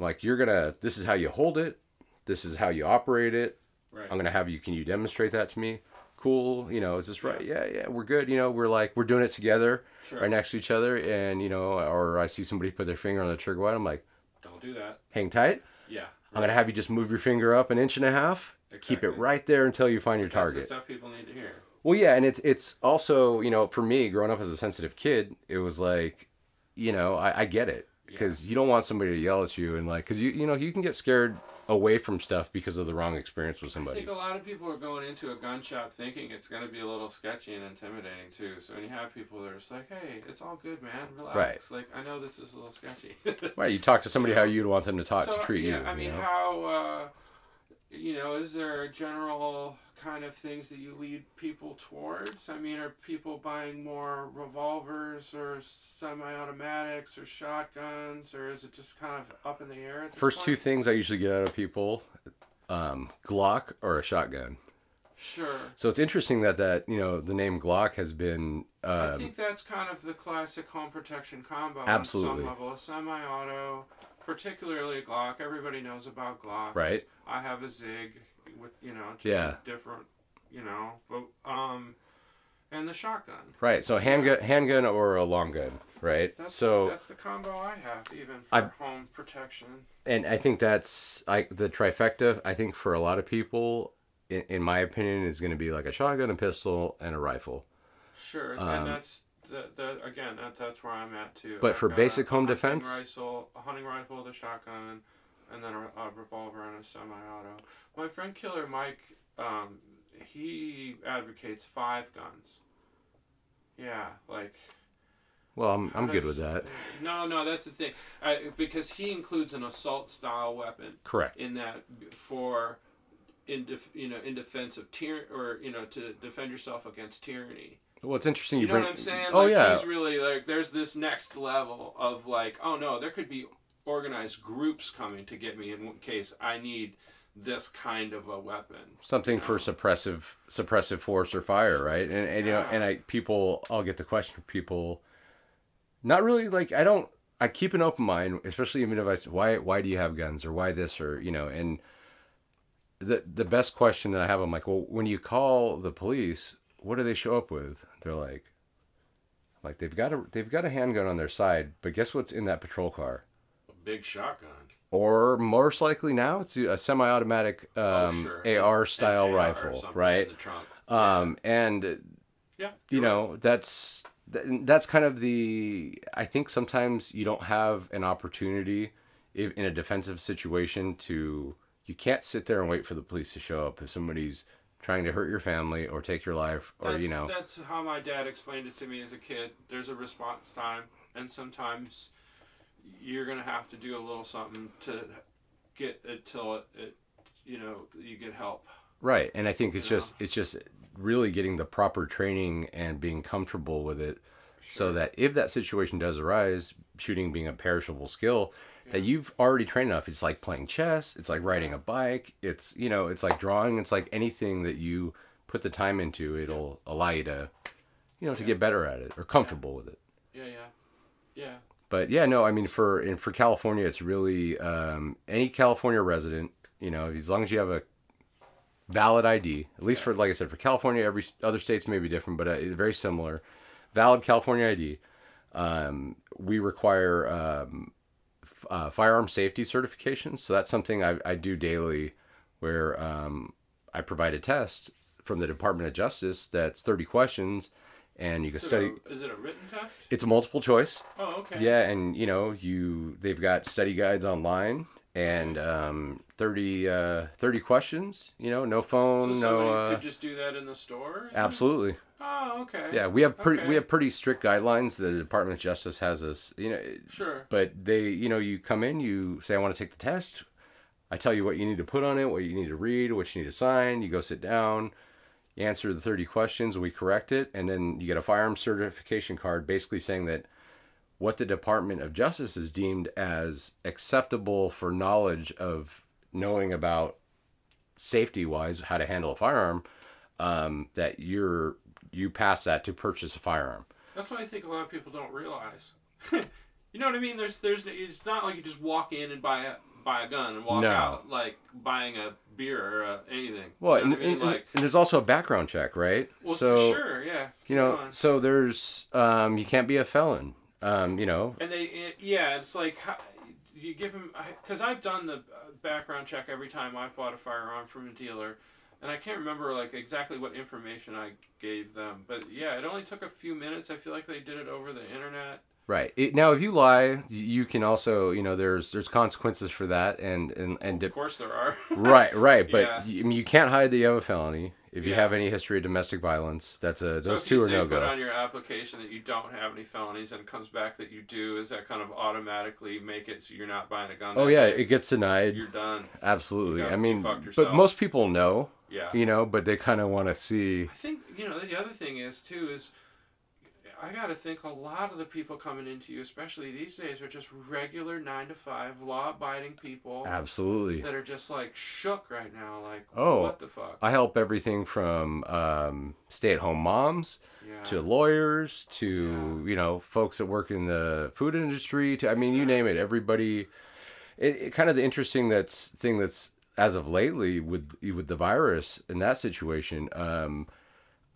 Like, you're going to, this is how you hold it. This is how you operate it. Right. I'm going to have you, can you demonstrate that to me? Cool. You know, is this right? Yeah, yeah, we're good. You know, we're like, we're doing it together sure. right next to each other. And, you know, or I see somebody put their finger on the trigger guard. I'm like, don't do that. Hang tight. Yeah. Right. I'm going to have you just move your finger up an inch and a half. Exactly. Keep it right there until you find your That's target. That's the stuff people need to hear. Well, yeah. And it's, it's also, you know, for me growing up as a sensitive kid, it was like, you know, I, I get it. Because yeah. you don't want somebody to yell at you and like, because you you know you can get scared away from stuff because of the wrong experience with somebody. I think a lot of people are going into a gun shop thinking it's going to be a little sketchy and intimidating too. So when you have people that are just like, hey, it's all good, man, relax. Right. Like, I know this is a little sketchy. Right. You talk to somebody how you'd want them to talk so, to treat yeah, you. I mean, you know? how uh, you know, is there a general kind of things that you lead people towards? I mean, are people buying more revolvers or semi-automatics or shotguns, or is it just kind of up in the air at this First point? Two things I usually get out of people, um, Glock or a shotgun. Sure. So it's interesting that, that you know, the name Glock has been... Um, I think that's kind of the classic home protection combo. Absolutely. On some level, a semi-auto, particularly a Glock. Everybody knows about Glocks. Right. I have a Zig. With you know, just yeah. different, you know, but um, and the shotgun. Right. So handgun, handgun, or a long gun, right? That's, so that's the combo I have, even for I, home protection. And I think that's like the trifecta. I think for a lot of people, in, in my opinion, is going to be like a shotgun, a pistol, and a rifle. Sure, um, and that's the, the again that that's where I'm at too. But I've for basic a, home a defense, hunting rifle, a hunting rifle, the shotgun. And then a, a revolver and a semi-auto. My friend Killer Mike, um, he advocates five guns. Yeah, like... Well, I'm I'm good with that. No, no, that's the thing. I, because he includes an assault-style weapon. Correct. In that for, in def, you know, in defense of tyranny, or, you know, to defend yourself against tyranny. Well, it's interesting you, you know bring... You know what I'm saying? Oh, like, yeah. He's really, like, there's this next level of, like, oh, no, there could be... organized groups coming to get me in case I need this kind of a weapon. Something you know? for suppressive suppressive force or fire, right? And, and yeah. you know, and I people, I'll get the question from people. Not really, like I don't. I keep an open mind, especially even if I say, why why do you have guns or why this or you know. And the the best question that I have, I'm like, well, when you call the police, what do they show up with? They're like, like they've got a they've got a handgun on their side, but guess what's in that patrol car? Big shotgun, or most likely now it's a semi-automatic um, oh, sure. A R style rifle, right? Um, yeah. And yeah, you know right. that's that's kind of the. I think sometimes you don't have an opportunity if, in a defensive situation to. You can't sit there and wait for the police to show up if somebody's trying to hurt your family or take your life, or that's, you know. That's how my dad explained it to me as a kid. There's a response time, and sometimes. You're gonna have to do a little something to get it till it, it you know, you get help. Right, and I think it's you just know? it's just really getting the proper training and being comfortable with it Sure. So that if that situation does arise, shooting being a perishable skill, yeah. that you've already trained enough. It's like playing chess. It's like riding a bike. It's, you know, it's like drawing. It's like anything that you put the time into, it'll yeah. allow you to, you know, to yeah. get better at it or comfortable yeah. with it. Yeah, yeah, yeah. But yeah, no, I mean, for in for California, it's really um, any California resident, you know, as long as you have a valid I D, at least yeah. for, like I said, for California, every other states may be different, but uh, very similar. Valid California I D. Um, we require um, f- uh, firearm safety certification. So that's something I, I do daily where um, I provide a test from the Department of Justice that's thirty questions. And you can is study. A, is it a written test? It's a multiple choice. Oh, okay. Yeah, and you know, you they've got study guides online and um, thirty, uh, thirty questions. You know, no phone, so no. Uh, could just do that in the store. Absolutely. Oh, okay. Yeah, we have pretty okay. we have pretty strict guidelines. The Department of Justice has us. You know. Sure. But they, you know, you come in, you say, I want to take the test. I tell you what you need to put on it, what you need to read, what you need to sign. You go sit down. Answer the thirty questions, we correct it, and then you get a firearm certification card basically saying that what the Department of Justice is deemed as acceptable for knowledge of knowing about safety-wise how to handle a firearm, um, that you're you pass that to purchase a firearm. That's what I think a lot of people don't realize. You know what I mean? There's there's it's not like you just walk in and buy a buy a gun and walk no. out like buying a beer or uh, anything. Well, you know and, I mean? and, like, and there's also a background check, right? Well, so, sure, yeah. Keep you know, on. so there's, um, you can't be a felon, um, you know. And they, it, yeah, it's like, you give them, because I've done the background check every time I've bought a firearm from a dealer, and I can't remember, like, exactly what information I gave them. But, yeah, it only took a few minutes. I feel like they did it over the internet. Right. It, now, if you lie, you can also, you know, there's there's consequences for that. And, and, and Of course there are. right, right. But yeah. you, I mean, you can't hide that you have a felony. If yeah. you have any history of domestic violence, that's a, those so two are no good. So if you put on your application that you don't have any felonies and it comes back that you do, is that kind of automatically make it so you're not buying a gun? Oh, yeah. Day? It gets denied. You're done. Absolutely. You I mean, but most people know, yeah. you know, but they kind of want to see. I think, you know, the other thing is, too, is. I got to think a lot of the people coming into you, especially these days, are just regular nine to five, law-abiding people. Absolutely. That are just, like, shook right now. Like, oh, what the fuck? I help everything from um, stay-at-home moms yeah. to lawyers to, yeah. you know, folks that work in the food industry. To I mean, you yeah. name it. Everybody. It, it kind of the interesting that's thing that's, as of lately, with, with the virus in that situation, um...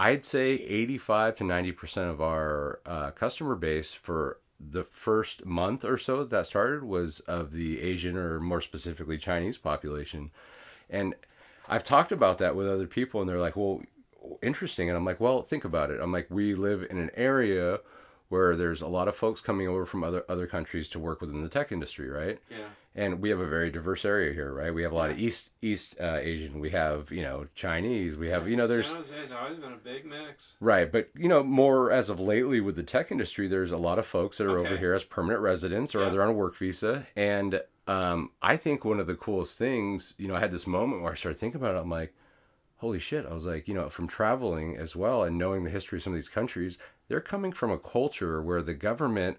I'd say eighty-five to ninety percent of our uh, customer base for the first month or so that started was of the Asian or more specifically Chinese population. And I've talked about that with other people and they're like, well, interesting. And I'm like, well, think about it. I'm like, we live in an area where there's a lot of folks coming over from other, other countries to work within the tech industry, right? Yeah. And we have a very diverse area here, right? We have a lot yeah. of East East uh, Asian. We have, you know, Chinese. We have, you know, there's... San Jose's always been a big mix. Right. But, you know, more as of lately with the tech industry, there's a lot of folks that are okay. over here as permanent residents or yeah. they're on a work visa. And um, I think one of the coolest things, you know, I had this moment where I started thinking about it. I'm like, holy shit. I was like, you know, from traveling as well and knowing the history of some of these countries, they're coming from a culture where the government...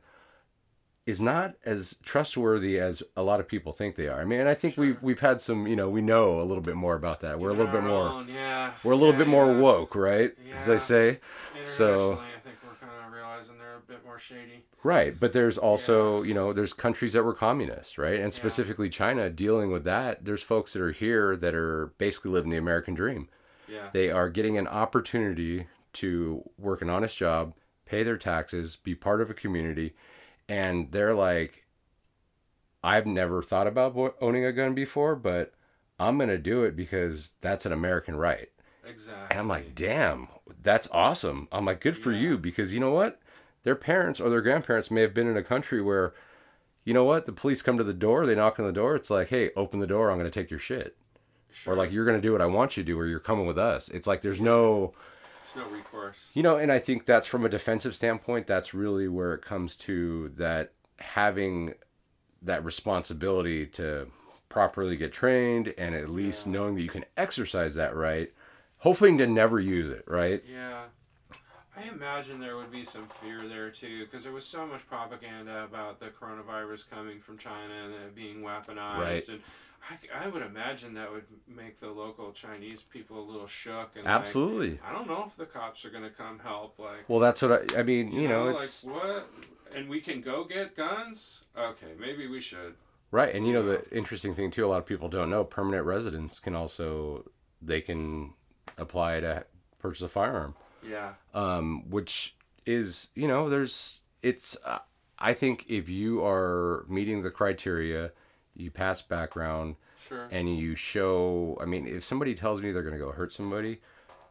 is not as trustworthy as a lot of people think they are. I mean, and I think sure. we've we've had some, you know, we know a little bit more about that. We're a little bit more, own, yeah. we're a little yeah, bit yeah. more woke, right? Yeah. As they say. So I think we're kind of realizing they're a bit more shady. Right, but there's also, yeah. you know, there's countries that were communist, right? And specifically yeah. China dealing with that. There's folks that are here that are basically living the American dream. Yeah, they are getting an opportunity to work an honest job, pay their taxes, be part of a community. And they're like, I've never thought about owning a gun before, but I'm going to do it because that's an American right. Exactly. And I'm like, damn, that's awesome. I'm like, good for yeah. you because you know what? Their parents or their grandparents may have been in a country where, you know what? The police come to the door, they knock on the door. It's like, hey, open the door. I'm going to take your shit. Sure. Or like, you're going to do what I want you to do or you're coming with us. It's like, there's no... no recourse. You know, and I think that's from a defensive standpoint, that's really where it comes to that having that responsibility to properly get trained and at least yeah. knowing that you can exercise that right. Hopefully to never use it, right? Yeah. I I imagine there would be some fear there too, because there was so much propaganda about the coronavirus coming from China and it being weaponized. Right. And I, I would imagine that would make the local Chinese people a little shook. And absolutely. Like, I don't know if the cops are going to come help. Like, well, that's what I, I mean, you, you know, know, it's... Like, what? And we can go get guns? Okay, maybe we should. Right, and you know, the interesting thing too, a lot of people don't know, permanent residents can also, they can apply to purchase a firearm. Yeah. Um, which is, you know, there's, it's, uh, I think if you are meeting the criteria, you pass background, sure, and you show, I mean, if somebody tells me they're going to go hurt somebody,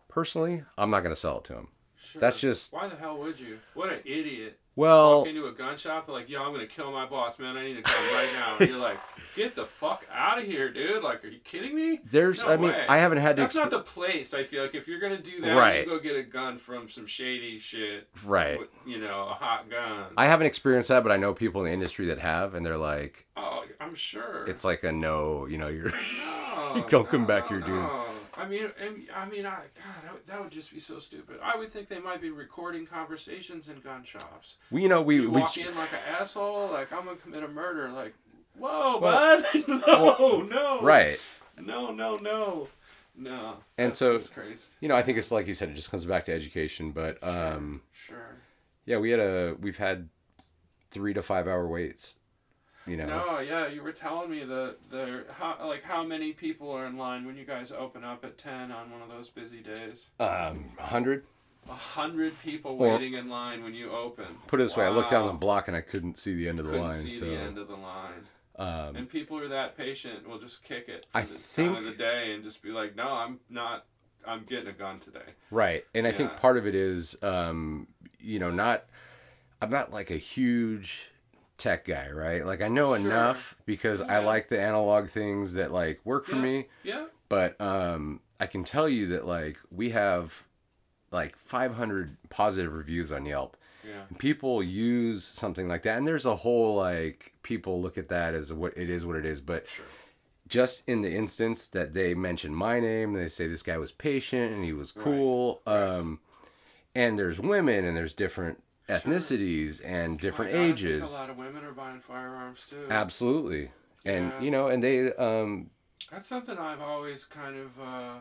personally, I'm not going to sell it to them. Sure. That's just... Why the hell would you? What an idiot. Well... Walk into a gun shop and like, yo, I'm going to kill my boss, man. I need to come right now. And you're like, get the fuck out of here, dude. Like, are you kidding me? There's... No I way. mean, I haven't had to... That's exp- not the place, I feel like. If you're going to do that, right, you go get a gun from some shady shit. Right. With, you know, a hot gun. I haven't experienced that, but I know people in the industry that have, and they're like... Oh, I'm sure. It's like a no, you know, you're... No, you don't no, come back here, no. dude. I mean, I mean, I God, that would just be so stupid. I would think they might be recording conversations in gun shops. We, you know, we you walk we, in like an asshole, like I'm gonna commit a murder, like, whoa, well, bud, no, well, no, right, no, no, no, no. And so, you know, I think it's like you said, it just comes back to education. But um, sure, sure. yeah, we had a, we've had three to five hour waits. You know. No, yeah, you were telling me the the how like how many people are in line when you guys open up at ten on one of those busy days. Um, a hundred. A hundred people well, waiting in line when you open. Put it this wow. way, I looked down the block and I couldn't see the end of the couldn't line. Couldn't see so. the end of the line. Um, and people who are that patient will just kick it. For I the think time of the day and just be like, no, I'm not. I'm getting a gun today. Right, and I yeah. think part of it is, um, you know, not. I'm not like a huge tech guy, right? Like I know sure. enough because yeah. I like the analog things that like work for yeah. me. Yeah. But um I can tell you that like we have like five hundred positive reviews on Yelp. Yeah. And people use something like that, and there's a whole like people look at that as what it is, what it is. But sure. just in the instance that they mention my name, they say this guy was patient and he was cool. Right. Um, and there's women and there's different ethnicities sure. and different oh my God, ages. I think a lot of women are buying firearms too. Absolutely, and yeah. you know, and they. Um, That's something I've always kind of uh,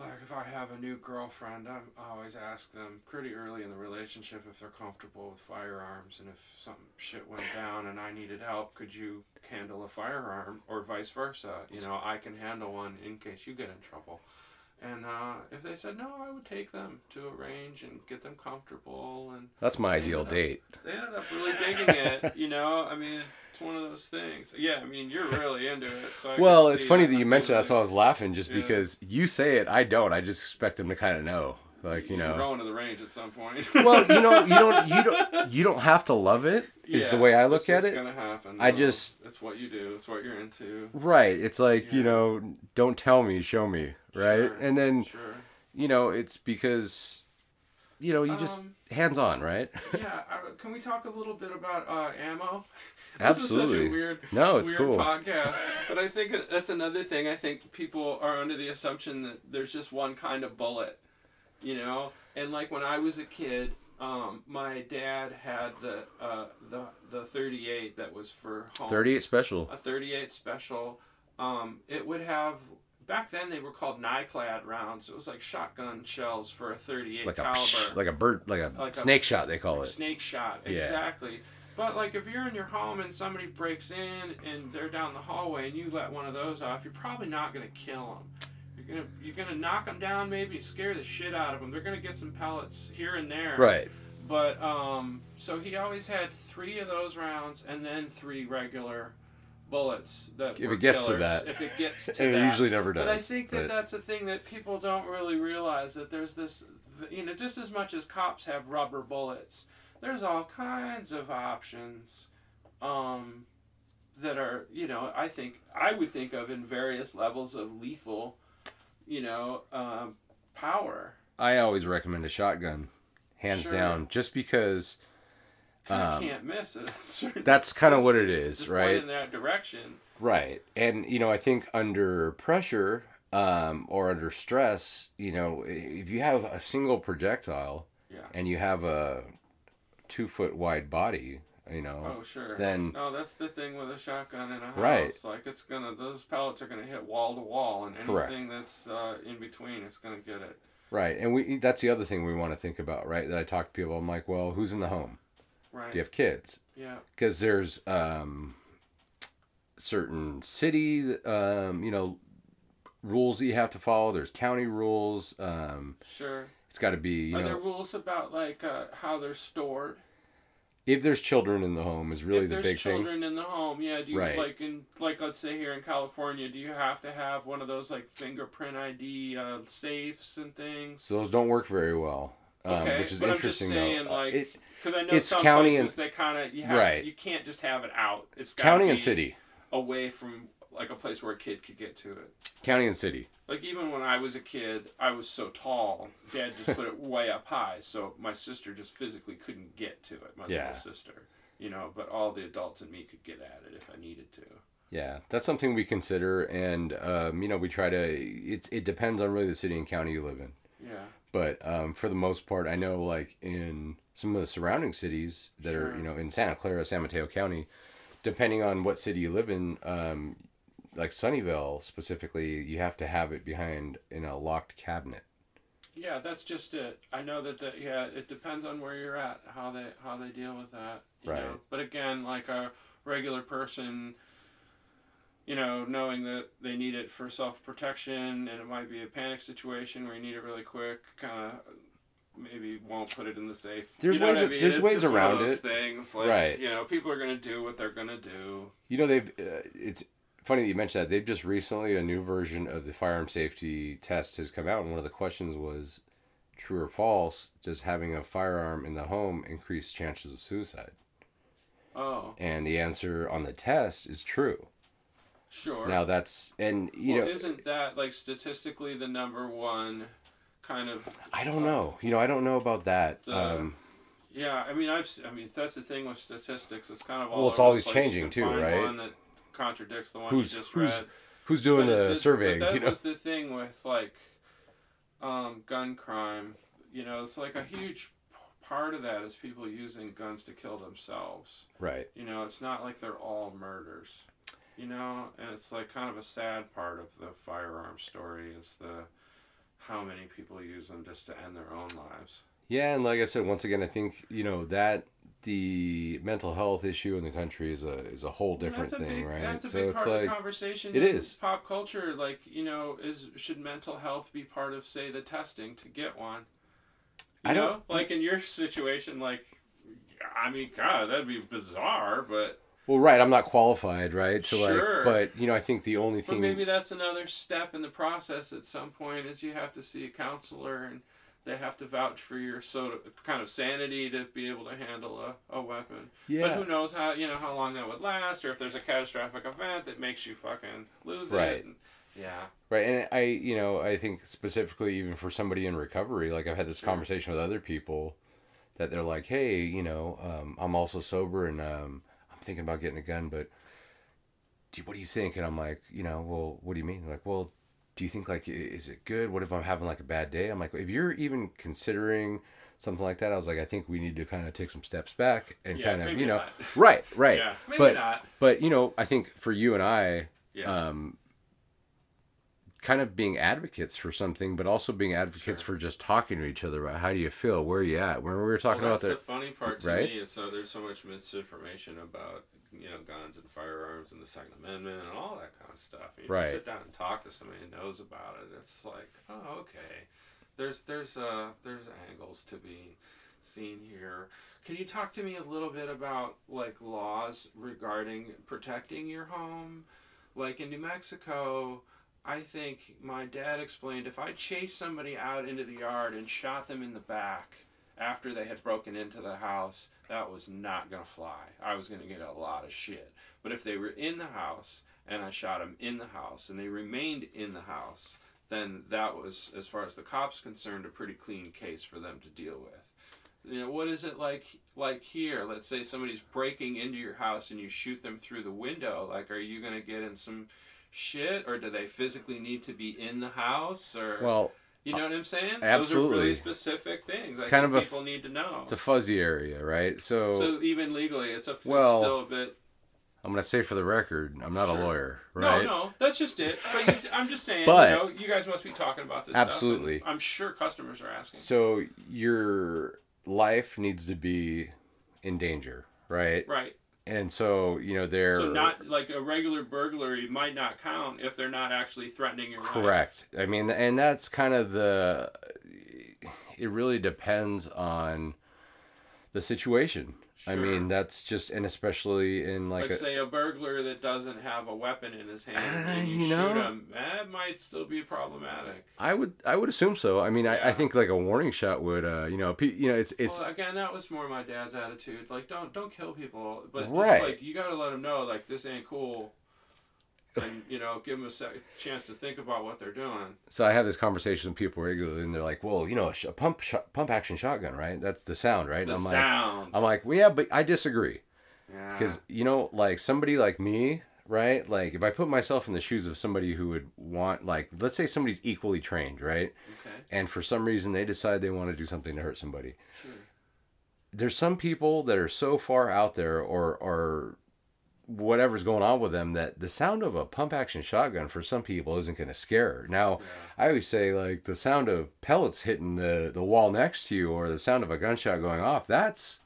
like. If I have a new girlfriend, I'm, I always ask them pretty early in the relationship if they're comfortable with firearms, and if some shit went down and I needed help, could you handle a firearm, or vice versa? You know, I can handle one in case you get in trouble. And uh, if they said no, I would take them to a range and get them comfortable. And that's my ideal date. Up, they ended up really digging it, you know? I mean, it's one of those things. Yeah, I mean, you're really into it. So I well, it's funny that you mentioned that's why I was laughing, just yeah. because you say it, I don't. I just expect them to kind of know. Like, you, you know. You're going to the range at some point. Well, you know, you don't you don't you don't have to love it is yeah, the way I look at it. It's gonna happen. I though. just it's what you do, it's what you're into. Right. It's like, yeah. you know, don't tell me, show me. Right. Sure. And then sure. you know, it's because you know, you just um, hands on, right? yeah. Can we talk a little bit about uh, ammo? This Absolutely. Is such a weird, no, it's weird cool. podcast. But I think that's another thing. I think people are under the assumption that there's just one kind of bullet. You know, and like when I was a kid, um, my dad had the uh, the the thirty-eight that was for home. thirty-eight special. A thirty-eight special. Um, it would have back then they were called Nyclad rounds. It was like shotgun shells for a thirty-eight like caliber, a psh, like a bird, like a like snake a, shot. They call like it snake shot. Yeah. Exactly. But like if you're in your home and somebody breaks in and they're down the hallway and you let one of those off, you're probably not gonna kill them. You're gonna, you're gonna knock them down, maybe scare the shit out of them. They're gonna get some pellets here and there. Right. But um, so he always had three of those rounds and then three regular bullets. That if were it gets killers, to that, if it gets to and that, it usually never does. But I think that but... that's a thing that people don't really realize that there's this, you know, just as much as cops have rubber bullets, there's all kinds of options. Um, that are, you know, I think I would think of in various levels of lethal. You know, um, power. I always recommend a shotgun, hands sure. down, just because. You um, can't miss it. That's kind of what it is, right? Just point in that direction. Right, and you know, I think under pressure, um, or under stress, you know, if you have a single projectile yeah. and you have a two foot wide body, you know, oh, sure. then no, that's the thing with a shotgun in a house. Right. Like it's gonna, those pellets are gonna hit wall to wall, and anything Correct. that's uh, in between, it's gonna get it. Right, and we that's the other thing we want to think about, right? That I talk to people, I'm like, well, who's in the home? Right. Do you have kids? Yeah. Because there's um, certain city, um, you know, rules that you have to follow. There's county rules. Um, sure. It's got to be, you Are know... Are there rules about, like, uh, how they're stored? If there's children in the home is really the big thing. If there's children in the home, yeah. Do you, right. like, in, like, let's say here in California, do you have to have one of those, like, fingerprint I D uh, safes and things? So those don't work very well, um, okay. which is but interesting, though. I'm just saying, though. like... It, Because I know it's some county places and, that kind of you, right. you can't just have it out. It's got county to be and city away from like a place where a kid could get to it. County and city. Like even when I was a kid, I was so tall. Dad just put it way up high, so my sister just physically couldn't get to it. My yeah. little sister, you know. But all the adults and me could get at it if I needed to. Yeah, that's something we consider, and um, you know, we try to. It's it depends on really the city and county you live in. Yeah. But um, for the most part, I know like in some of the surrounding cities that sure. are, you know, in Santa Clara, San Mateo County, depending on what city you live in, um, like Sunnyvale specifically, you have to have it behind in a locked cabinet. Yeah, that's just it. I know that, that yeah, it depends on where you're at, how they how they deal with that. You right. know? But again, like a regular person... You know, knowing that they need it for self-protection, and it might be a panic situation where you need it really quick, kind of maybe won't put it in the safe. There's you know ways. I mean? There's it's ways around those it. Things like right. you know, people are gonna do what they're gonna do. You know, they've. Uh, it's funny that you mentioned that. They've just recently a new version of the firearm safety test has come out, and one of the questions was, true or false? Does having a firearm in the home increase chances of suicide? Oh. And the answer on the test is true. Sure. Now that's, and you well, know... Isn't that, like, statistically the number one kind of... I don't uh, know. You know, I don't know about that. The, um, yeah, I mean, I've, I mean, that's the thing with statistics. It's kind of all Well, it's always changing, too, right? One that contradicts the one who's, you just who's, read. Who's doing but the just, surveying, but that you know? was the thing with, like, um, gun crime. You know, it's like a huge... Part of that is people using guns to kill themselves. Right. You know, it's not like they're all murders. You know, and it's like kind of a sad part of the firearm story is the how many people use them just to end their own lives. Yeah, and like I said, once again, I think, you know, that the mental health issue in the country is a is a whole different and that's a thing, big, right? That's a so big part it's like, of the conversation. It is. Pop culture, like, you know, is should mental health be part of, say, the testing to get one? You I know? Don't... Like in your situation, like, I mean, God, that'd be bizarre, but... Well, right, I'm not qualified, right? So sure. Like, but, you know, I think the only thing... But maybe that's another step in the process at some point is you have to see a counselor and they have to vouch for your sort of, kind of sanity to be able to handle a, a weapon. Yeah. But who knows how, you know, how long that would last or if there's a catastrophic event that makes you fucking lose right. it. And, yeah. Right, and I, you know, I think specifically even for somebody in recovery, like I've had this sure. conversation with other people that they're like, hey, you know, um, I'm also sober and... um thinking about getting a gun, but do what do you think? And I'm like, you know, well, what do you mean? I'm like, well, do you think like is it good? What if I'm having like a bad day? I'm like, if you're even considering something like that, I was like, I think we need to kind of take some steps back and yeah, kind of, you know, not. right, right. Yeah, maybe but not. But you know, I think for you and I, yeah. um, kind of being advocates for something, but also being advocates sure. for just talking to each other about how do you feel, where are you at? When we were talking well, that's about that, the funny part to right? me is so there's so much misinformation about you know guns and firearms and the Second Amendment and all that kind of stuff. You right. sit down and talk to somebody who knows about it. It's like, oh, okay. There's there's uh there's angles to be seen here. Can you talk to me a little bit about like laws regarding protecting your home, like in New Mexico? I think my dad explained if I chased somebody out into the yard and shot them in the back after they had broken into the house, that was not going to fly. I was going to get a lot of shit. But if they were in the house and I shot them in the house and they remained in the house, then that was, as far as the cops concerned, a pretty clean case for them to deal with. You know, what is it like, like here? Let's say somebody's breaking into your house and you shoot them through the window. Like, are you going to get in some... shit, or do they physically need to be in the house, or well, you know what I'm saying? Absolutely. Those are really specific things. It's I kind think of people f- need to know. It's a fuzzy area, right? So so even legally, it's a well, still a bit. I'm gonna say for the record, I'm not sure. a lawyer, right? No, no, that's just it. But I'm just saying, but, you know, you guys must be talking about this. Absolutely. Stuff, I'm sure customers are asking. So your life needs to be in danger, right? Right. And so, you know, they're... So not, like, a regular burglary might not count if they're not actually threatening your life. Correct. I mean, and that's kind of the... It really depends on the situation. Sure. I mean, that's just... And especially in, like... Like, a, say, a burglar that doesn't have a weapon in his hand uh, and you, you shoot know, him, that might still be problematic. I would I would assume so. I mean, yeah. I, I think, like, a warning shot would, uh, you know... You know, it's... it's well, again, that was more my dad's attitude. Like, don't don't kill people. But right. just, like, you gotta let them know, like, this ain't cool. And, you know, give them a sec- chance to think about what they're doing. So I have this conversation with people regularly, and they're like, well, you know, a, sh- a pump sh- pump action shotgun, right? That's the sound, right? The and I'm sound. Like, I'm like, well, yeah, but I disagree. Yeah. Because, you know, like, somebody like me, right? Like, if I put myself in the shoes of somebody who would want, like, let's say somebody's equally trained, right? Okay. And for some reason, they decide they want to do something to hurt somebody. Sure. There's some people that are so far out there or are... whatever's going on with them that the sound of a pump action shotgun for some people isn't going to scare her. Now yeah. I always say, like, the sound of pellets hitting the, the wall next to you or the sound of a gunshot going off, that's,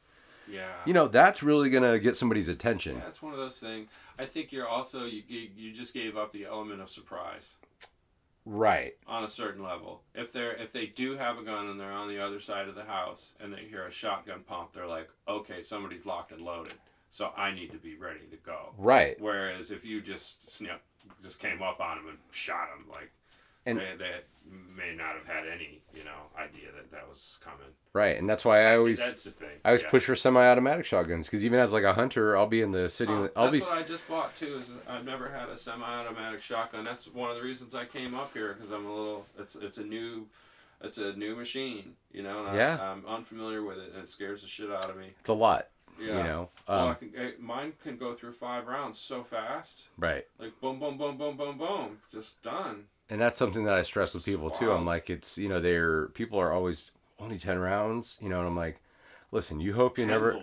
yeah, you know, that's really going to get somebody's attention. Yeah, that's one of those things. I think you're also, you, you just gave up the element of surprise. Right. On a certain level. If they're, if they do have a gun and they're on the other side of the house and they hear a shotgun pump, they're like, okay, somebody's locked and loaded. So I need to be ready to go. Right. Whereas if you just snip, just came up on him and shot him, like, and they, they may not have had any, you know, idea that that was coming. Right, and that's why I always that's the thing. I always yeah. push for semi-automatic shotguns because even as like a hunter, I'll be in the city. Oh, I'll that's be... what I just bought too. Is I've never had a semi-automatic shotgun. That's one of the reasons I came up here because I'm a little. It's it's a new. It's a new machine, you know. And yeah. I, I'm unfamiliar with it, and it scares the shit out of me. It's a lot. Yeah. You know, um, well, I can, I, mine can go through five rounds so fast. Right. Like boom, boom, boom, boom, boom, boom, just done. And that's something that I stress with people too. I'm like, it's, you know, they're people are always only ten rounds, you know, and I'm like, listen, you hope you Ten's never.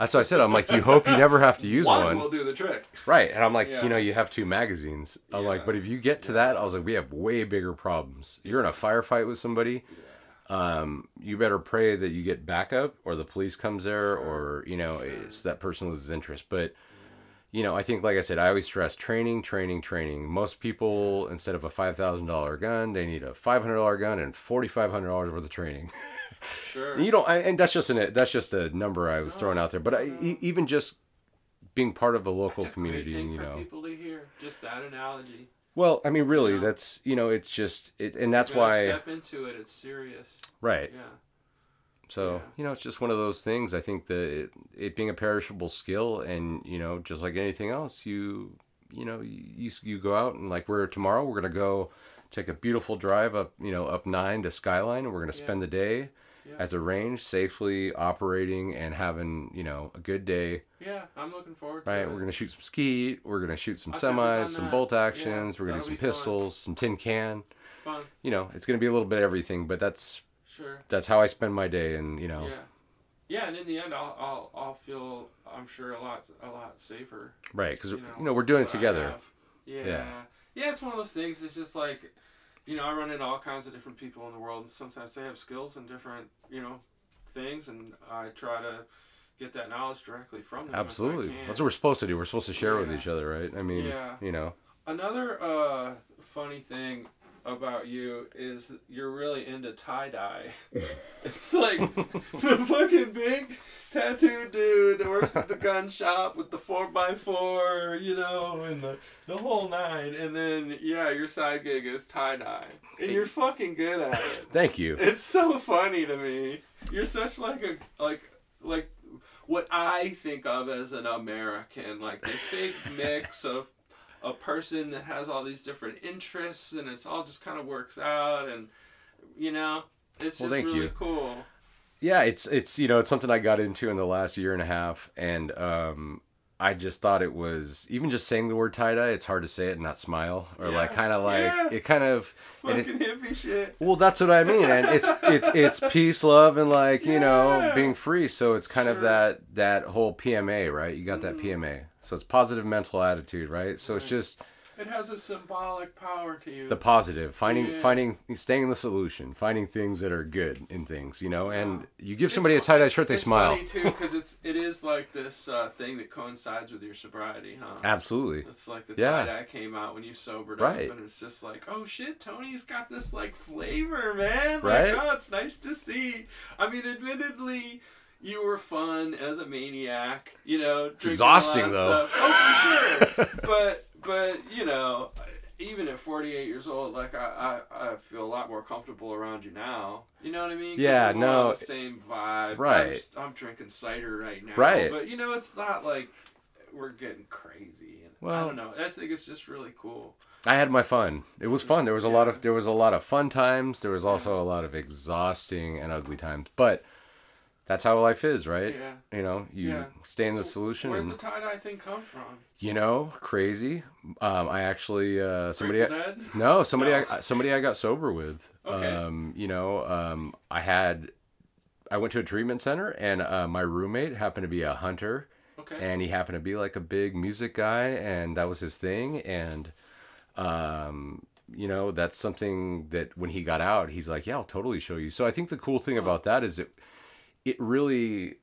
That's what I said. I'm like, you hope you never have to use one. One will do the trick. Right. And I'm like, yeah. you know, you have two magazines. I'm yeah. like, but if you get to yeah. that, I was like, we have way bigger problems. You're in a firefight with somebody. Yeah. Um, you better pray that you get backup or the police comes there sure. or, you know, sure. it's that person loses interest. But, you know, I think, like I said, I always stress training, training, training. Most people, instead of a five thousand dollars gun, they need a five hundred dollars gun and four thousand five hundred dollars worth of training. Sure. You don't, I, and that's just an, that's just a number I was no, throwing out there, but I, e- even just being part of the local that's a community, great thing you know, for people to hear just that analogy. Well, I mean, really, yeah. that's, you know, it's just, it, and that's why... You step into it, it's serious. Right. Yeah. So, yeah. you know, it's just one of those things. I think that it, it being a perishable skill and, you know, just like anything else, you, you know, you you go out and like we're tomorrow, we're going to go take a beautiful drive up, you know, up nine to Skyline and we're going to yeah. spend the day yeah. at the range safely operating and having, you know, a good day. Yeah, I'm looking forward to right, it. Right, we're going to shoot some skeet, we're going to shoot some I've semis, some bolt actions, yeah, we're going to do some pistols, fun. Some tin can. Fun. You know, it's going to be a little bit of everything, but that's sure. that's how I spend my day and, you know. Yeah. Yeah, and in the end I'll I'll, I'll feel I'm sure a lot a lot safer. Right, cuz you, know, you know, we're doing it together. Yeah. yeah. Yeah, it's one of those things. It's just like, you know, I run into all kinds of different people in the world and sometimes they have skills and different, you know, things and I try to get that knowledge directly from them. Absolutely. That's what we're supposed to do. We're supposed to share yeah. with each other, right? I mean, yeah. you know. Another uh, funny thing about you is you're really into tie-dye. It's like the fucking big tattooed dude that works at the gun shop with the four by four, you know, and the, the whole nine. And then, yeah, your side gig is tie-dye. And you're fucking good at it. Thank you. It's so funny to me. You're such like a, like, like, what I think of as an American, like this big mix of a person that has all these different interests and it's all just kind of works out and, you know, it's well, just thank really you. Cool. Yeah, it's, it's, you know, it's something I got into in the last year and a half and, um, I just thought it was, even just saying the word tie-dye, it's hard to say it and not smile. Or yeah, like, kind of like, yeah. it kind of... Fucking it, hippie shit. Well, that's what I mean. And it's it's it's peace, love, and like, yeah. you know, being free. So it's kind sure. of that, that whole P M A, right? You got that P M A. So it's positive mental attitude, right? So right. it's just... It has a symbolic power to you. The positive. Finding, yeah. finding, staying in the solution. Finding things that are good in things, you know? And yeah. you give somebody it's, a tie-dye shirt, they it's smile. It's funny, too, because it's, it is like this uh, thing that coincides with your sobriety, huh? Absolutely. It's like the tie-dye yeah. came out when you sobered right. up, and it's just like, oh, shit, Tony's got this, like, flavor, man. Right? Like, oh, it's nice to see. I mean, admittedly... You were fun as a maniac, you know. It's exhausting, though. Stuff. Oh, for sure. but, but you know, even at forty-eight years old, like, I, I, I feel a lot more comfortable around you now. You know what I mean? Yeah, no. The same vibe. Right. I'm, just, I'm drinking cider right now. Right. But, you know, it's not like we're getting crazy. And well, I don't know. I think it's just really cool. I had my fun. It was fun. There was a yeah. lot of there was a lot of fun times. There was also a lot of exhausting and ugly times. But... That's how life is, right? Yeah. You know, you yeah. stay in the so solution. Where did the tie-dye thing come from? You know, crazy. Um, I actually uh, somebody. I, no, somebody. No. I, somebody I got sober with. Okay. Um, you know, um, I had. I went to a treatment center, and uh, my roommate happened to be a hunter. Okay. And he happened to be like a big music guy, and that was his thing, and. Um, You know, that's something that when he got out, he's like, "Yeah, I'll totally show you." So I think the cool thing oh. about that is it. It really,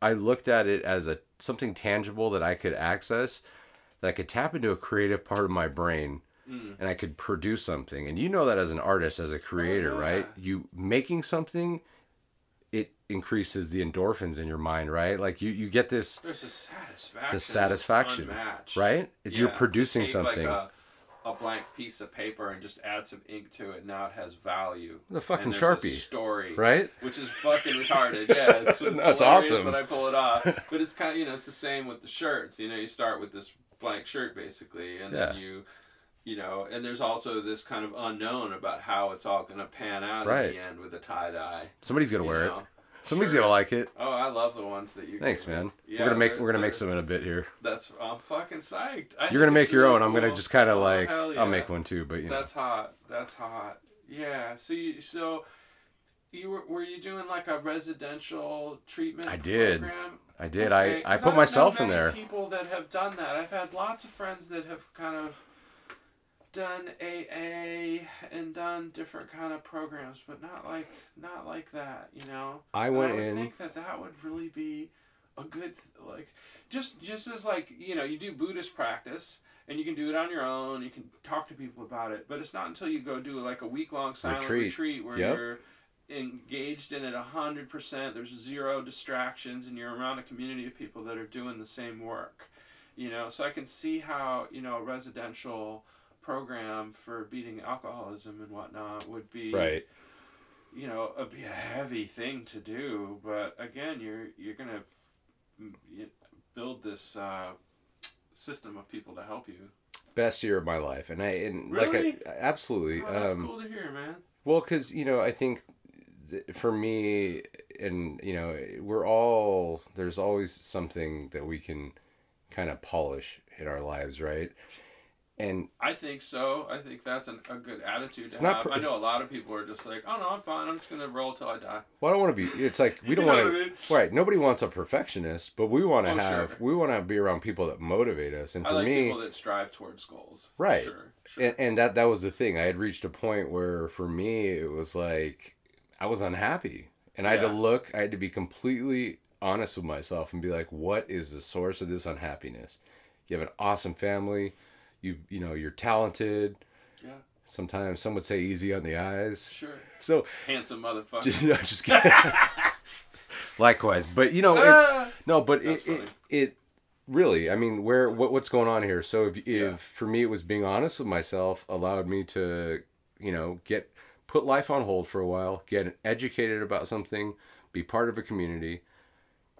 I looked at it as a something tangible that I could access, that I could tap into a creative part of my brain, mm. and I could produce something. And you know that as an artist, as a creator, oh, yeah. right? You making something, it increases the endorphins in your mind, right? Like you, you get this. There's a satisfaction. The satisfaction, right? It's yeah, you're producing to take something. Like a- a blank piece of paper and just add some ink to it. Now it has value. The fucking and Sharpie. A story, right? Which is fucking retarded. Yeah, it's, it's no, it's awesome that I pull it off. But it's kind of, you know, it's the same with the shirts. You know, you start with this blank shirt basically, and yeah. then you, you know, and there's also this kind of unknown about how it's all going to pan out right. in the end with a tie dye. Somebody's going to wear know? It. Somebody's sure. gonna like it. Oh, I love the ones that you. Thanks, man. Yeah, we're gonna make we're gonna make some in a bit here. That's I'm fucking psyched. I You're gonna make your really own. Cool. I'm gonna just kind of oh, like yeah. I'll make one too, but you that's know. hot. That's hot. Yeah. So you so you were were you doing like a residential treatment? I did. Program? I did. Okay. I I put I myself know many in there. People that have done that. I've had lots of friends that have kind of done A A and done different kind of programs, but not like not like that, you know. I went I would in. I think that that would really be a good like just just as like you know you do Buddhist practice and you can do it on your own. You can talk to people about it, but it's not until you go do like a week long silent retreat, retreat where yep. you're engaged in it a hundred percent. There's zero distractions, and you're around a community of people that are doing the same work, you know. So I can see how you know a residential program for beating alcoholism and whatnot would be right you know a, be a heavy thing to do, but again you're you're gonna f- build this uh system of people to help you. Best year of my life, and I and really? Like I, absolutely oh, that's um, cool to hear, man. Well, because you know I think th- for me, and you know we're all there's always something that we can kind of polish in our lives, right? And I think so. I think that's an, a good attitude to have. Per- I know a lot of people are just like, "Oh no, I'm fine. I'm just gonna roll till I die." Well, I don't want to be. It's like we don't want to. I mean? Right? Nobody wants a perfectionist, but we want to oh, have. Sure. We want to be around people that motivate us. And for I like me, people that strive towards goals. Right. Sure. Sure. And, and that that was the thing. I had reached a point where, for me, it was like I was unhappy, and I had yeah. to look. I had to be completely honest with myself and be like, "What is the source of this unhappiness?" You have an awesome family. You you know, you're talented. Yeah. Sometimes some would say easy on the eyes. Sure. So handsome motherfucker. Just, no, just kidding. Likewise. But you know, it's no, but it, it it really, I mean, where what what's going on here? So if if yeah. for me it was being honest with myself allowed me to, you know, get put life on hold for a while, get educated about something, be part of a community.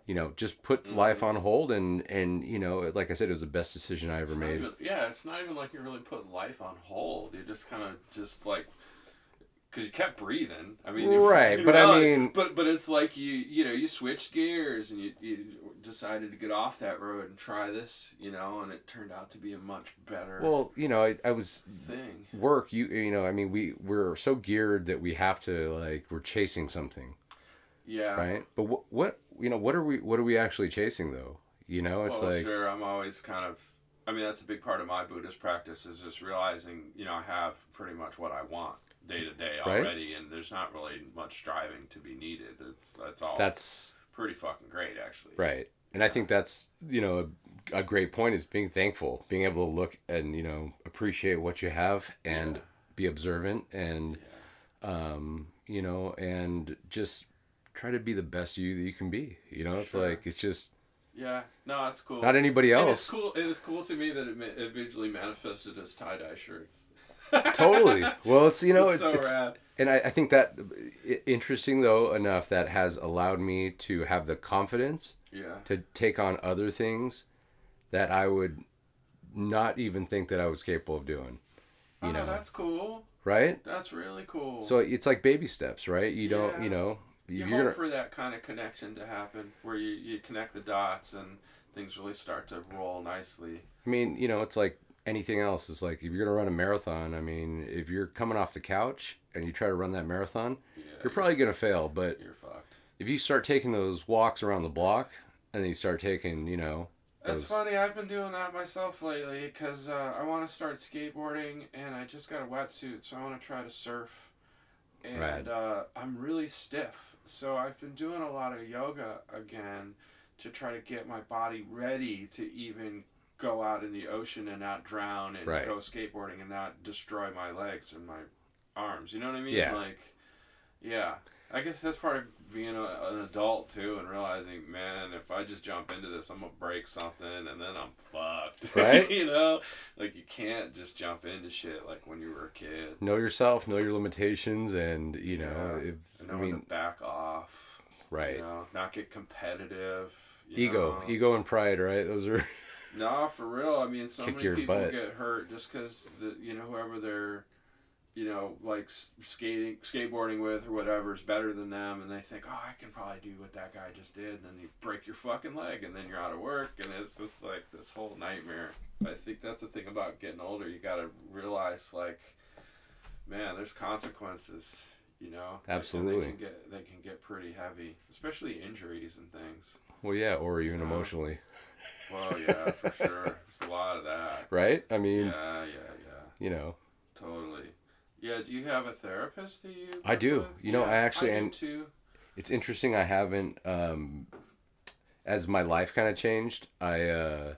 You know, just put mm-hmm. life on hold, and, and, you know, like I said, it was the best decision I ever it's made. Even, yeah, it's not even like you're really putting life on hold. You're just kind of just like because you kept breathing. I mean, right? If, but not, I mean, but but it's like you you know you switched gears and you, you decided to get off that road and try this, you know, and it turned out to be a much better. Well, you know, I, I was thing work. You you know, I mean, we we're so geared that we have to like we're chasing something. Yeah. Right. But what what you know what are we what are we actually chasing though? You know, it's well, like sure. I'm always kind of. I mean, that's a big part of my Buddhist practice is just realizing, you know, I have pretty much what I want day to day already, right? And there's not really much striving to be needed. It's, that's all. That's pretty fucking great, actually. Right. And yeah. I think that's, you know, a, a great point is being thankful, being able to look and, you know, appreciate what you have and yeah. be observant and, yeah. um, you know, and just try to be the best you that you can be. You know, it's sure. like, it's just. Yeah, no, that's cool. Not anybody else. It is cool, it is cool to me that it, it visually manifested as tie-dye shirts. Totally. Well, it's, you know... It's it, so it's, rad. And I, I think that, interesting though enough, that has allowed me to have the confidence yeah. to take on other things that I would not even think that I was capable of doing. You oh, know? That's cool. Right? That's really cool. So it's like baby steps, right? You don't, yeah. you know... You you're hope for that kind of connection to happen where you, you connect the dots and things really start to roll nicely. I mean, you know, it's like anything else. It's like if you're going to run a marathon, I mean, if you're coming off the couch and you try to run that marathon, yeah, you're, you're probably going to fail. But you're fucked. If you start taking those walks around the block and then you start taking, you know... Those... That's funny. I've been doing that myself lately because uh, I want to start skateboarding and I just got a wetsuit, so I want to try to surf. And uh, I'm really stiff, so I've been doing a lot of yoga again to try to get my body ready to even go out in the ocean and not drown and right. go skateboarding and not destroy my legs and my arms. You know what I mean? Yeah. Like, yeah. I guess that's part of being a, an adult, too, and realizing, man, if I just jump into this, I'm going to break something, and then I'm fucked. Right? You know? Like, you can't just jump into shit like when you were a kid. Know yourself, know your limitations, and, you know... Yeah. If, and know I mean, when to back off. Right. You know, not get competitive. You Ego. Know? Ego and pride, right? Those are... No, for real. I mean, so many people butt. get hurt just because, you know, whoever they're... you know, like skating, skateboarding with or whatever is better than them. And they think, oh, I can probably do what that guy just did. And then you break your fucking leg and then you're out of work. And it's just like this whole nightmare. I think that's the thing about getting older. You got to realize like, man, there's consequences, you know? Absolutely. They can get, they can get pretty heavy, especially injuries and things. Well, yeah. Or even you know? emotionally. Well, yeah, for sure. There's a lot of that. Right? I mean, yeah, yeah, yeah. You know, totally. Yeah, do you have a therapist that you... I do. With? You know, yeah, I actually... I do too. It's interesting, I haven't... Um, as my life kind of changed, I uh,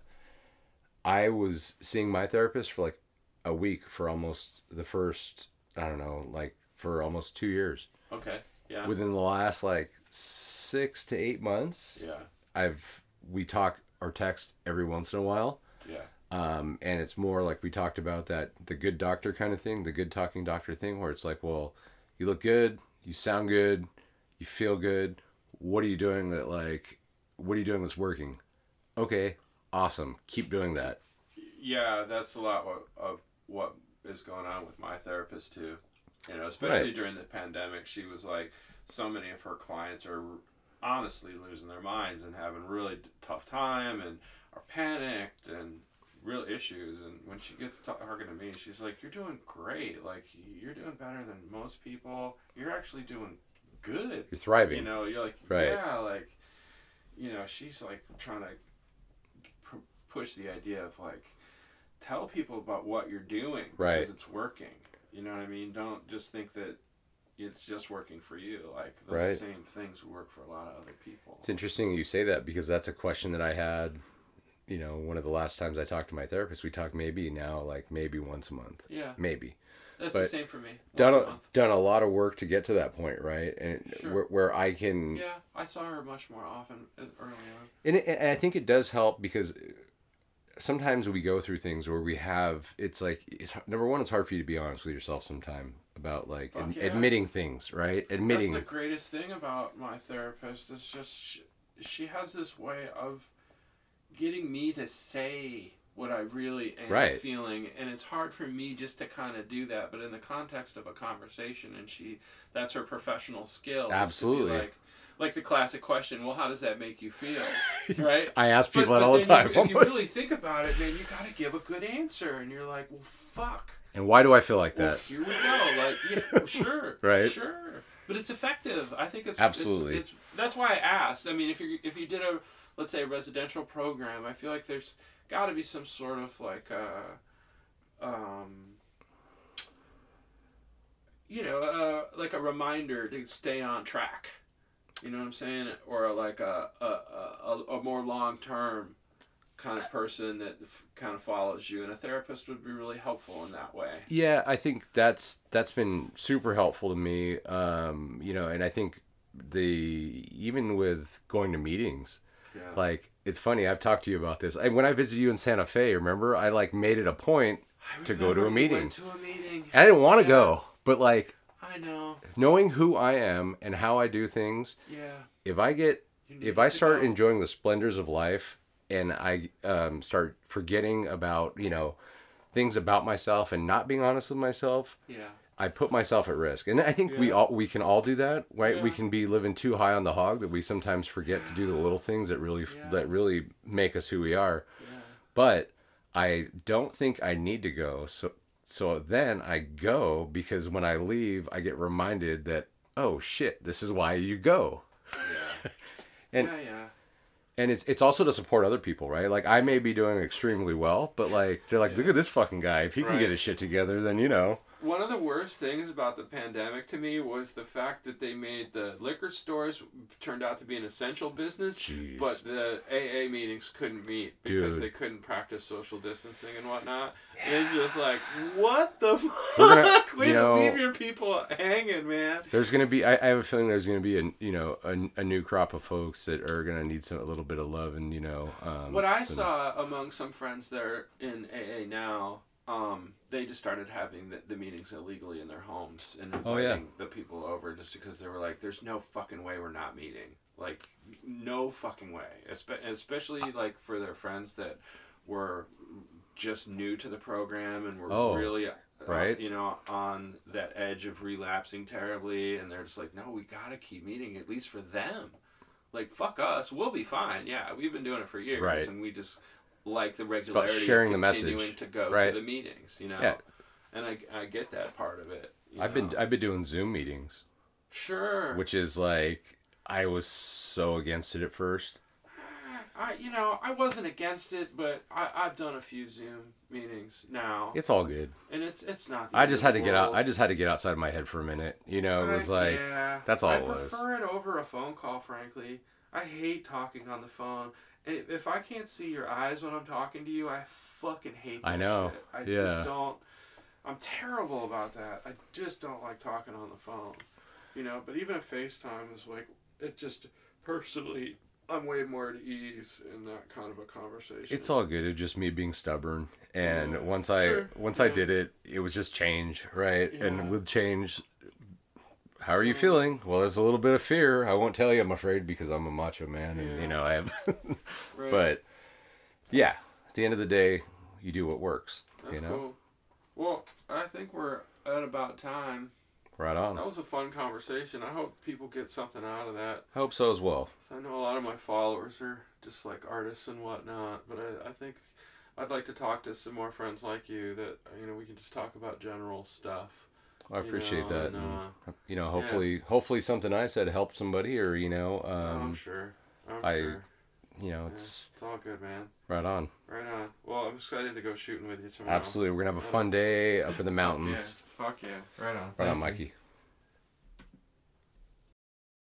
I was seeing my therapist for like a week for almost the first, I don't know, like for almost two years. Okay, yeah. Within the last like six to eight months, yeah, I've we talk or text every once in a while. Yeah. Um, and it's more like we talked about that, the good doctor kind of thing, the good talking doctor thing where it's like, well, you look good, you sound good, you feel good. What are you doing that like, what are you doing that's working? Okay. Awesome. Keep doing that. Yeah. That's a lot of, of what is going on with my therapist too. You know, especially right. during the pandemic, she was like, so many of her clients are honestly losing their minds and having really tough time and are panicked and real issues. And when she gets talking to me, she's like, you're doing great, like you're doing better than most people, you're actually doing good, you're thriving, you know, you're like right. yeah, like, you know, she's like trying to push the idea of like, tell people about what you're doing right. because it's working, you know what I mean? Don't just think that it's just working for you, like the right. same things work for a lot of other people. It's interesting you say that because that's a question that I had. You know, one of the last times I talked to my therapist, we talk maybe now, like maybe once a month. Yeah. Maybe. That's but the same for me. Done a, a done a lot of work to get to that point, right? And sure. where, where I can... Yeah, I saw her much more often early on. And, it, and I think it does help because sometimes we go through things where we have... It's like, it's, number one, it's hard for you to be honest with yourself sometime about like ad, yeah. admitting things, right? Admitting. That's the greatest thing about my therapist is just she, she has this way of... getting me to say what I really am right. feeling. And it's hard for me just to kind of do that. But in the context of a conversation, and she, that's her professional skill. Absolutely. Like, like the classic question, well, how does that make you feel? Right? I ask people but, that but all the time. You, if you really think about it, man, you got to give a good answer. And you're like, well, fuck. And why do I feel like that? Well, here we go. Like, yeah, sure. Right. Sure. But it's effective. I think it's... Absolutely. It's, it's, that's why I asked. I mean, if you if you did a, let's say, a residential program, I feel like there's got to be some sort of, like, uh, um, you know, uh, like a reminder to stay on track. You know what I'm saying? Or like a a, a, a more long-term kind of person that f- kind of follows you, and a therapist would be really helpful in that way. Yeah, I think that's that's been super helpful to me. Um, you know, and I think the even with going to meetings, yeah. like it's funny. I've talked to you about this. I, when I visited you in Santa Fe, remember? I like made it a point to go to a meeting. I went to a meeting. And I didn't want to yeah. go, but like I know knowing who I am and how I do things. Yeah. If I get if I start go. enjoying the splendors of life. And I um, start forgetting about, you know, things about myself and not being honest with myself. Yeah. I put myself at risk. And I think yeah. we all we can all do that, right? Yeah. We can be living too high on the hog that we sometimes forget yeah. to do the little things that really yeah. that really make us who we are. Yeah. But I don't think I need to go. So so then I go because when I leave, I get reminded that, oh, shit, this is why you go. Yeah. and, yeah, yeah. And it's it's also to support other people, right? Like, I may be doing extremely well, but, like, they're like, yeah. look at this fucking guy. If he right. can get his shit together, then, you know. One of the worst things about the pandemic to me was the fact that they made the liquor stores turned out to be an essential business, Jeez. but the A A meetings couldn't meet because Dude. they couldn't practice social distancing and whatnot. Yeah. And it's just like, what the fuck? Gonna, Way to know, leave your people hanging, man. There's going to be, I, I have a feeling there's going to be, a you know, a, a new crop of folks that are going to need some a little bit of love and, you know. Um, what I some, saw among some friends that are in A A now, Um, they just started having the, the meetings illegally in their homes and inviting oh, yeah. the people over just because they were like, there's no fucking way we're not meeting. Like, no fucking way. Espe- especially, like, for their friends that were just new to the program and were oh, really, uh, right? you know, on that edge of relapsing terribly. And they're just like, no, we gotta keep meeting, at least for them. Like, fuck us. We'll be fine. Yeah, we've been doing it for years. Right. And we just... like the regularity it's about sharing of continuing the message, to go right? to the meetings, you know, yeah. and I, I get that part of it. You I've know? been I've been doing Zoom meetings, sure, which is like I was so against it at first. I you know I wasn't against it, but I I've done a few Zoom meetings now. It's all good, and it's it's not. The I just had to world. get out. I just had to get outside of my head for a minute. You know, it was I, like yeah. that's all I it was. I prefer it over a phone call, frankly. I hate talking on the phone. If I can't see your eyes when I'm talking to you, I fucking hate that I know. shit. I yeah. just don't... I'm terrible about that. I just don't like talking on the phone. You know, but even a FaceTime is like... It just... Personally, I'm way more at ease in that kind of a conversation. It's all good. It's just me being stubborn. And yeah. once I sure. once yeah. I did it, it was just change, right? Yeah. And with change... How are you feeling? Well, there's a little bit of fear. I won't tell you, I'm afraid, because I'm a macho man. And, yeah. you know, I have... right. But, yeah. At the end of the day, you do what works. That's you know? cool. Well, I think we're at about time. Right on. That was a fun conversation. I hope people get something out of that. I hope so as well. I know a lot of my followers are just, like, artists and whatnot. But I, I think I'd like to talk to some more friends like you that, you know, we can just talk about general stuff. I appreciate you know, that. And, uh, and, you know, hopefully, yeah. hopefully something I said helped somebody, or you know, um, no, I'm sure. I'm I, sure. you know, yeah, it's it's all good, man. Right on. Right on. Well, I'm excited to go shooting with you tomorrow. Absolutely, we're gonna have a fun day up in the mountains. Fuck yeah! Fuck yeah. Right on. Right Thank on, Mikey. You.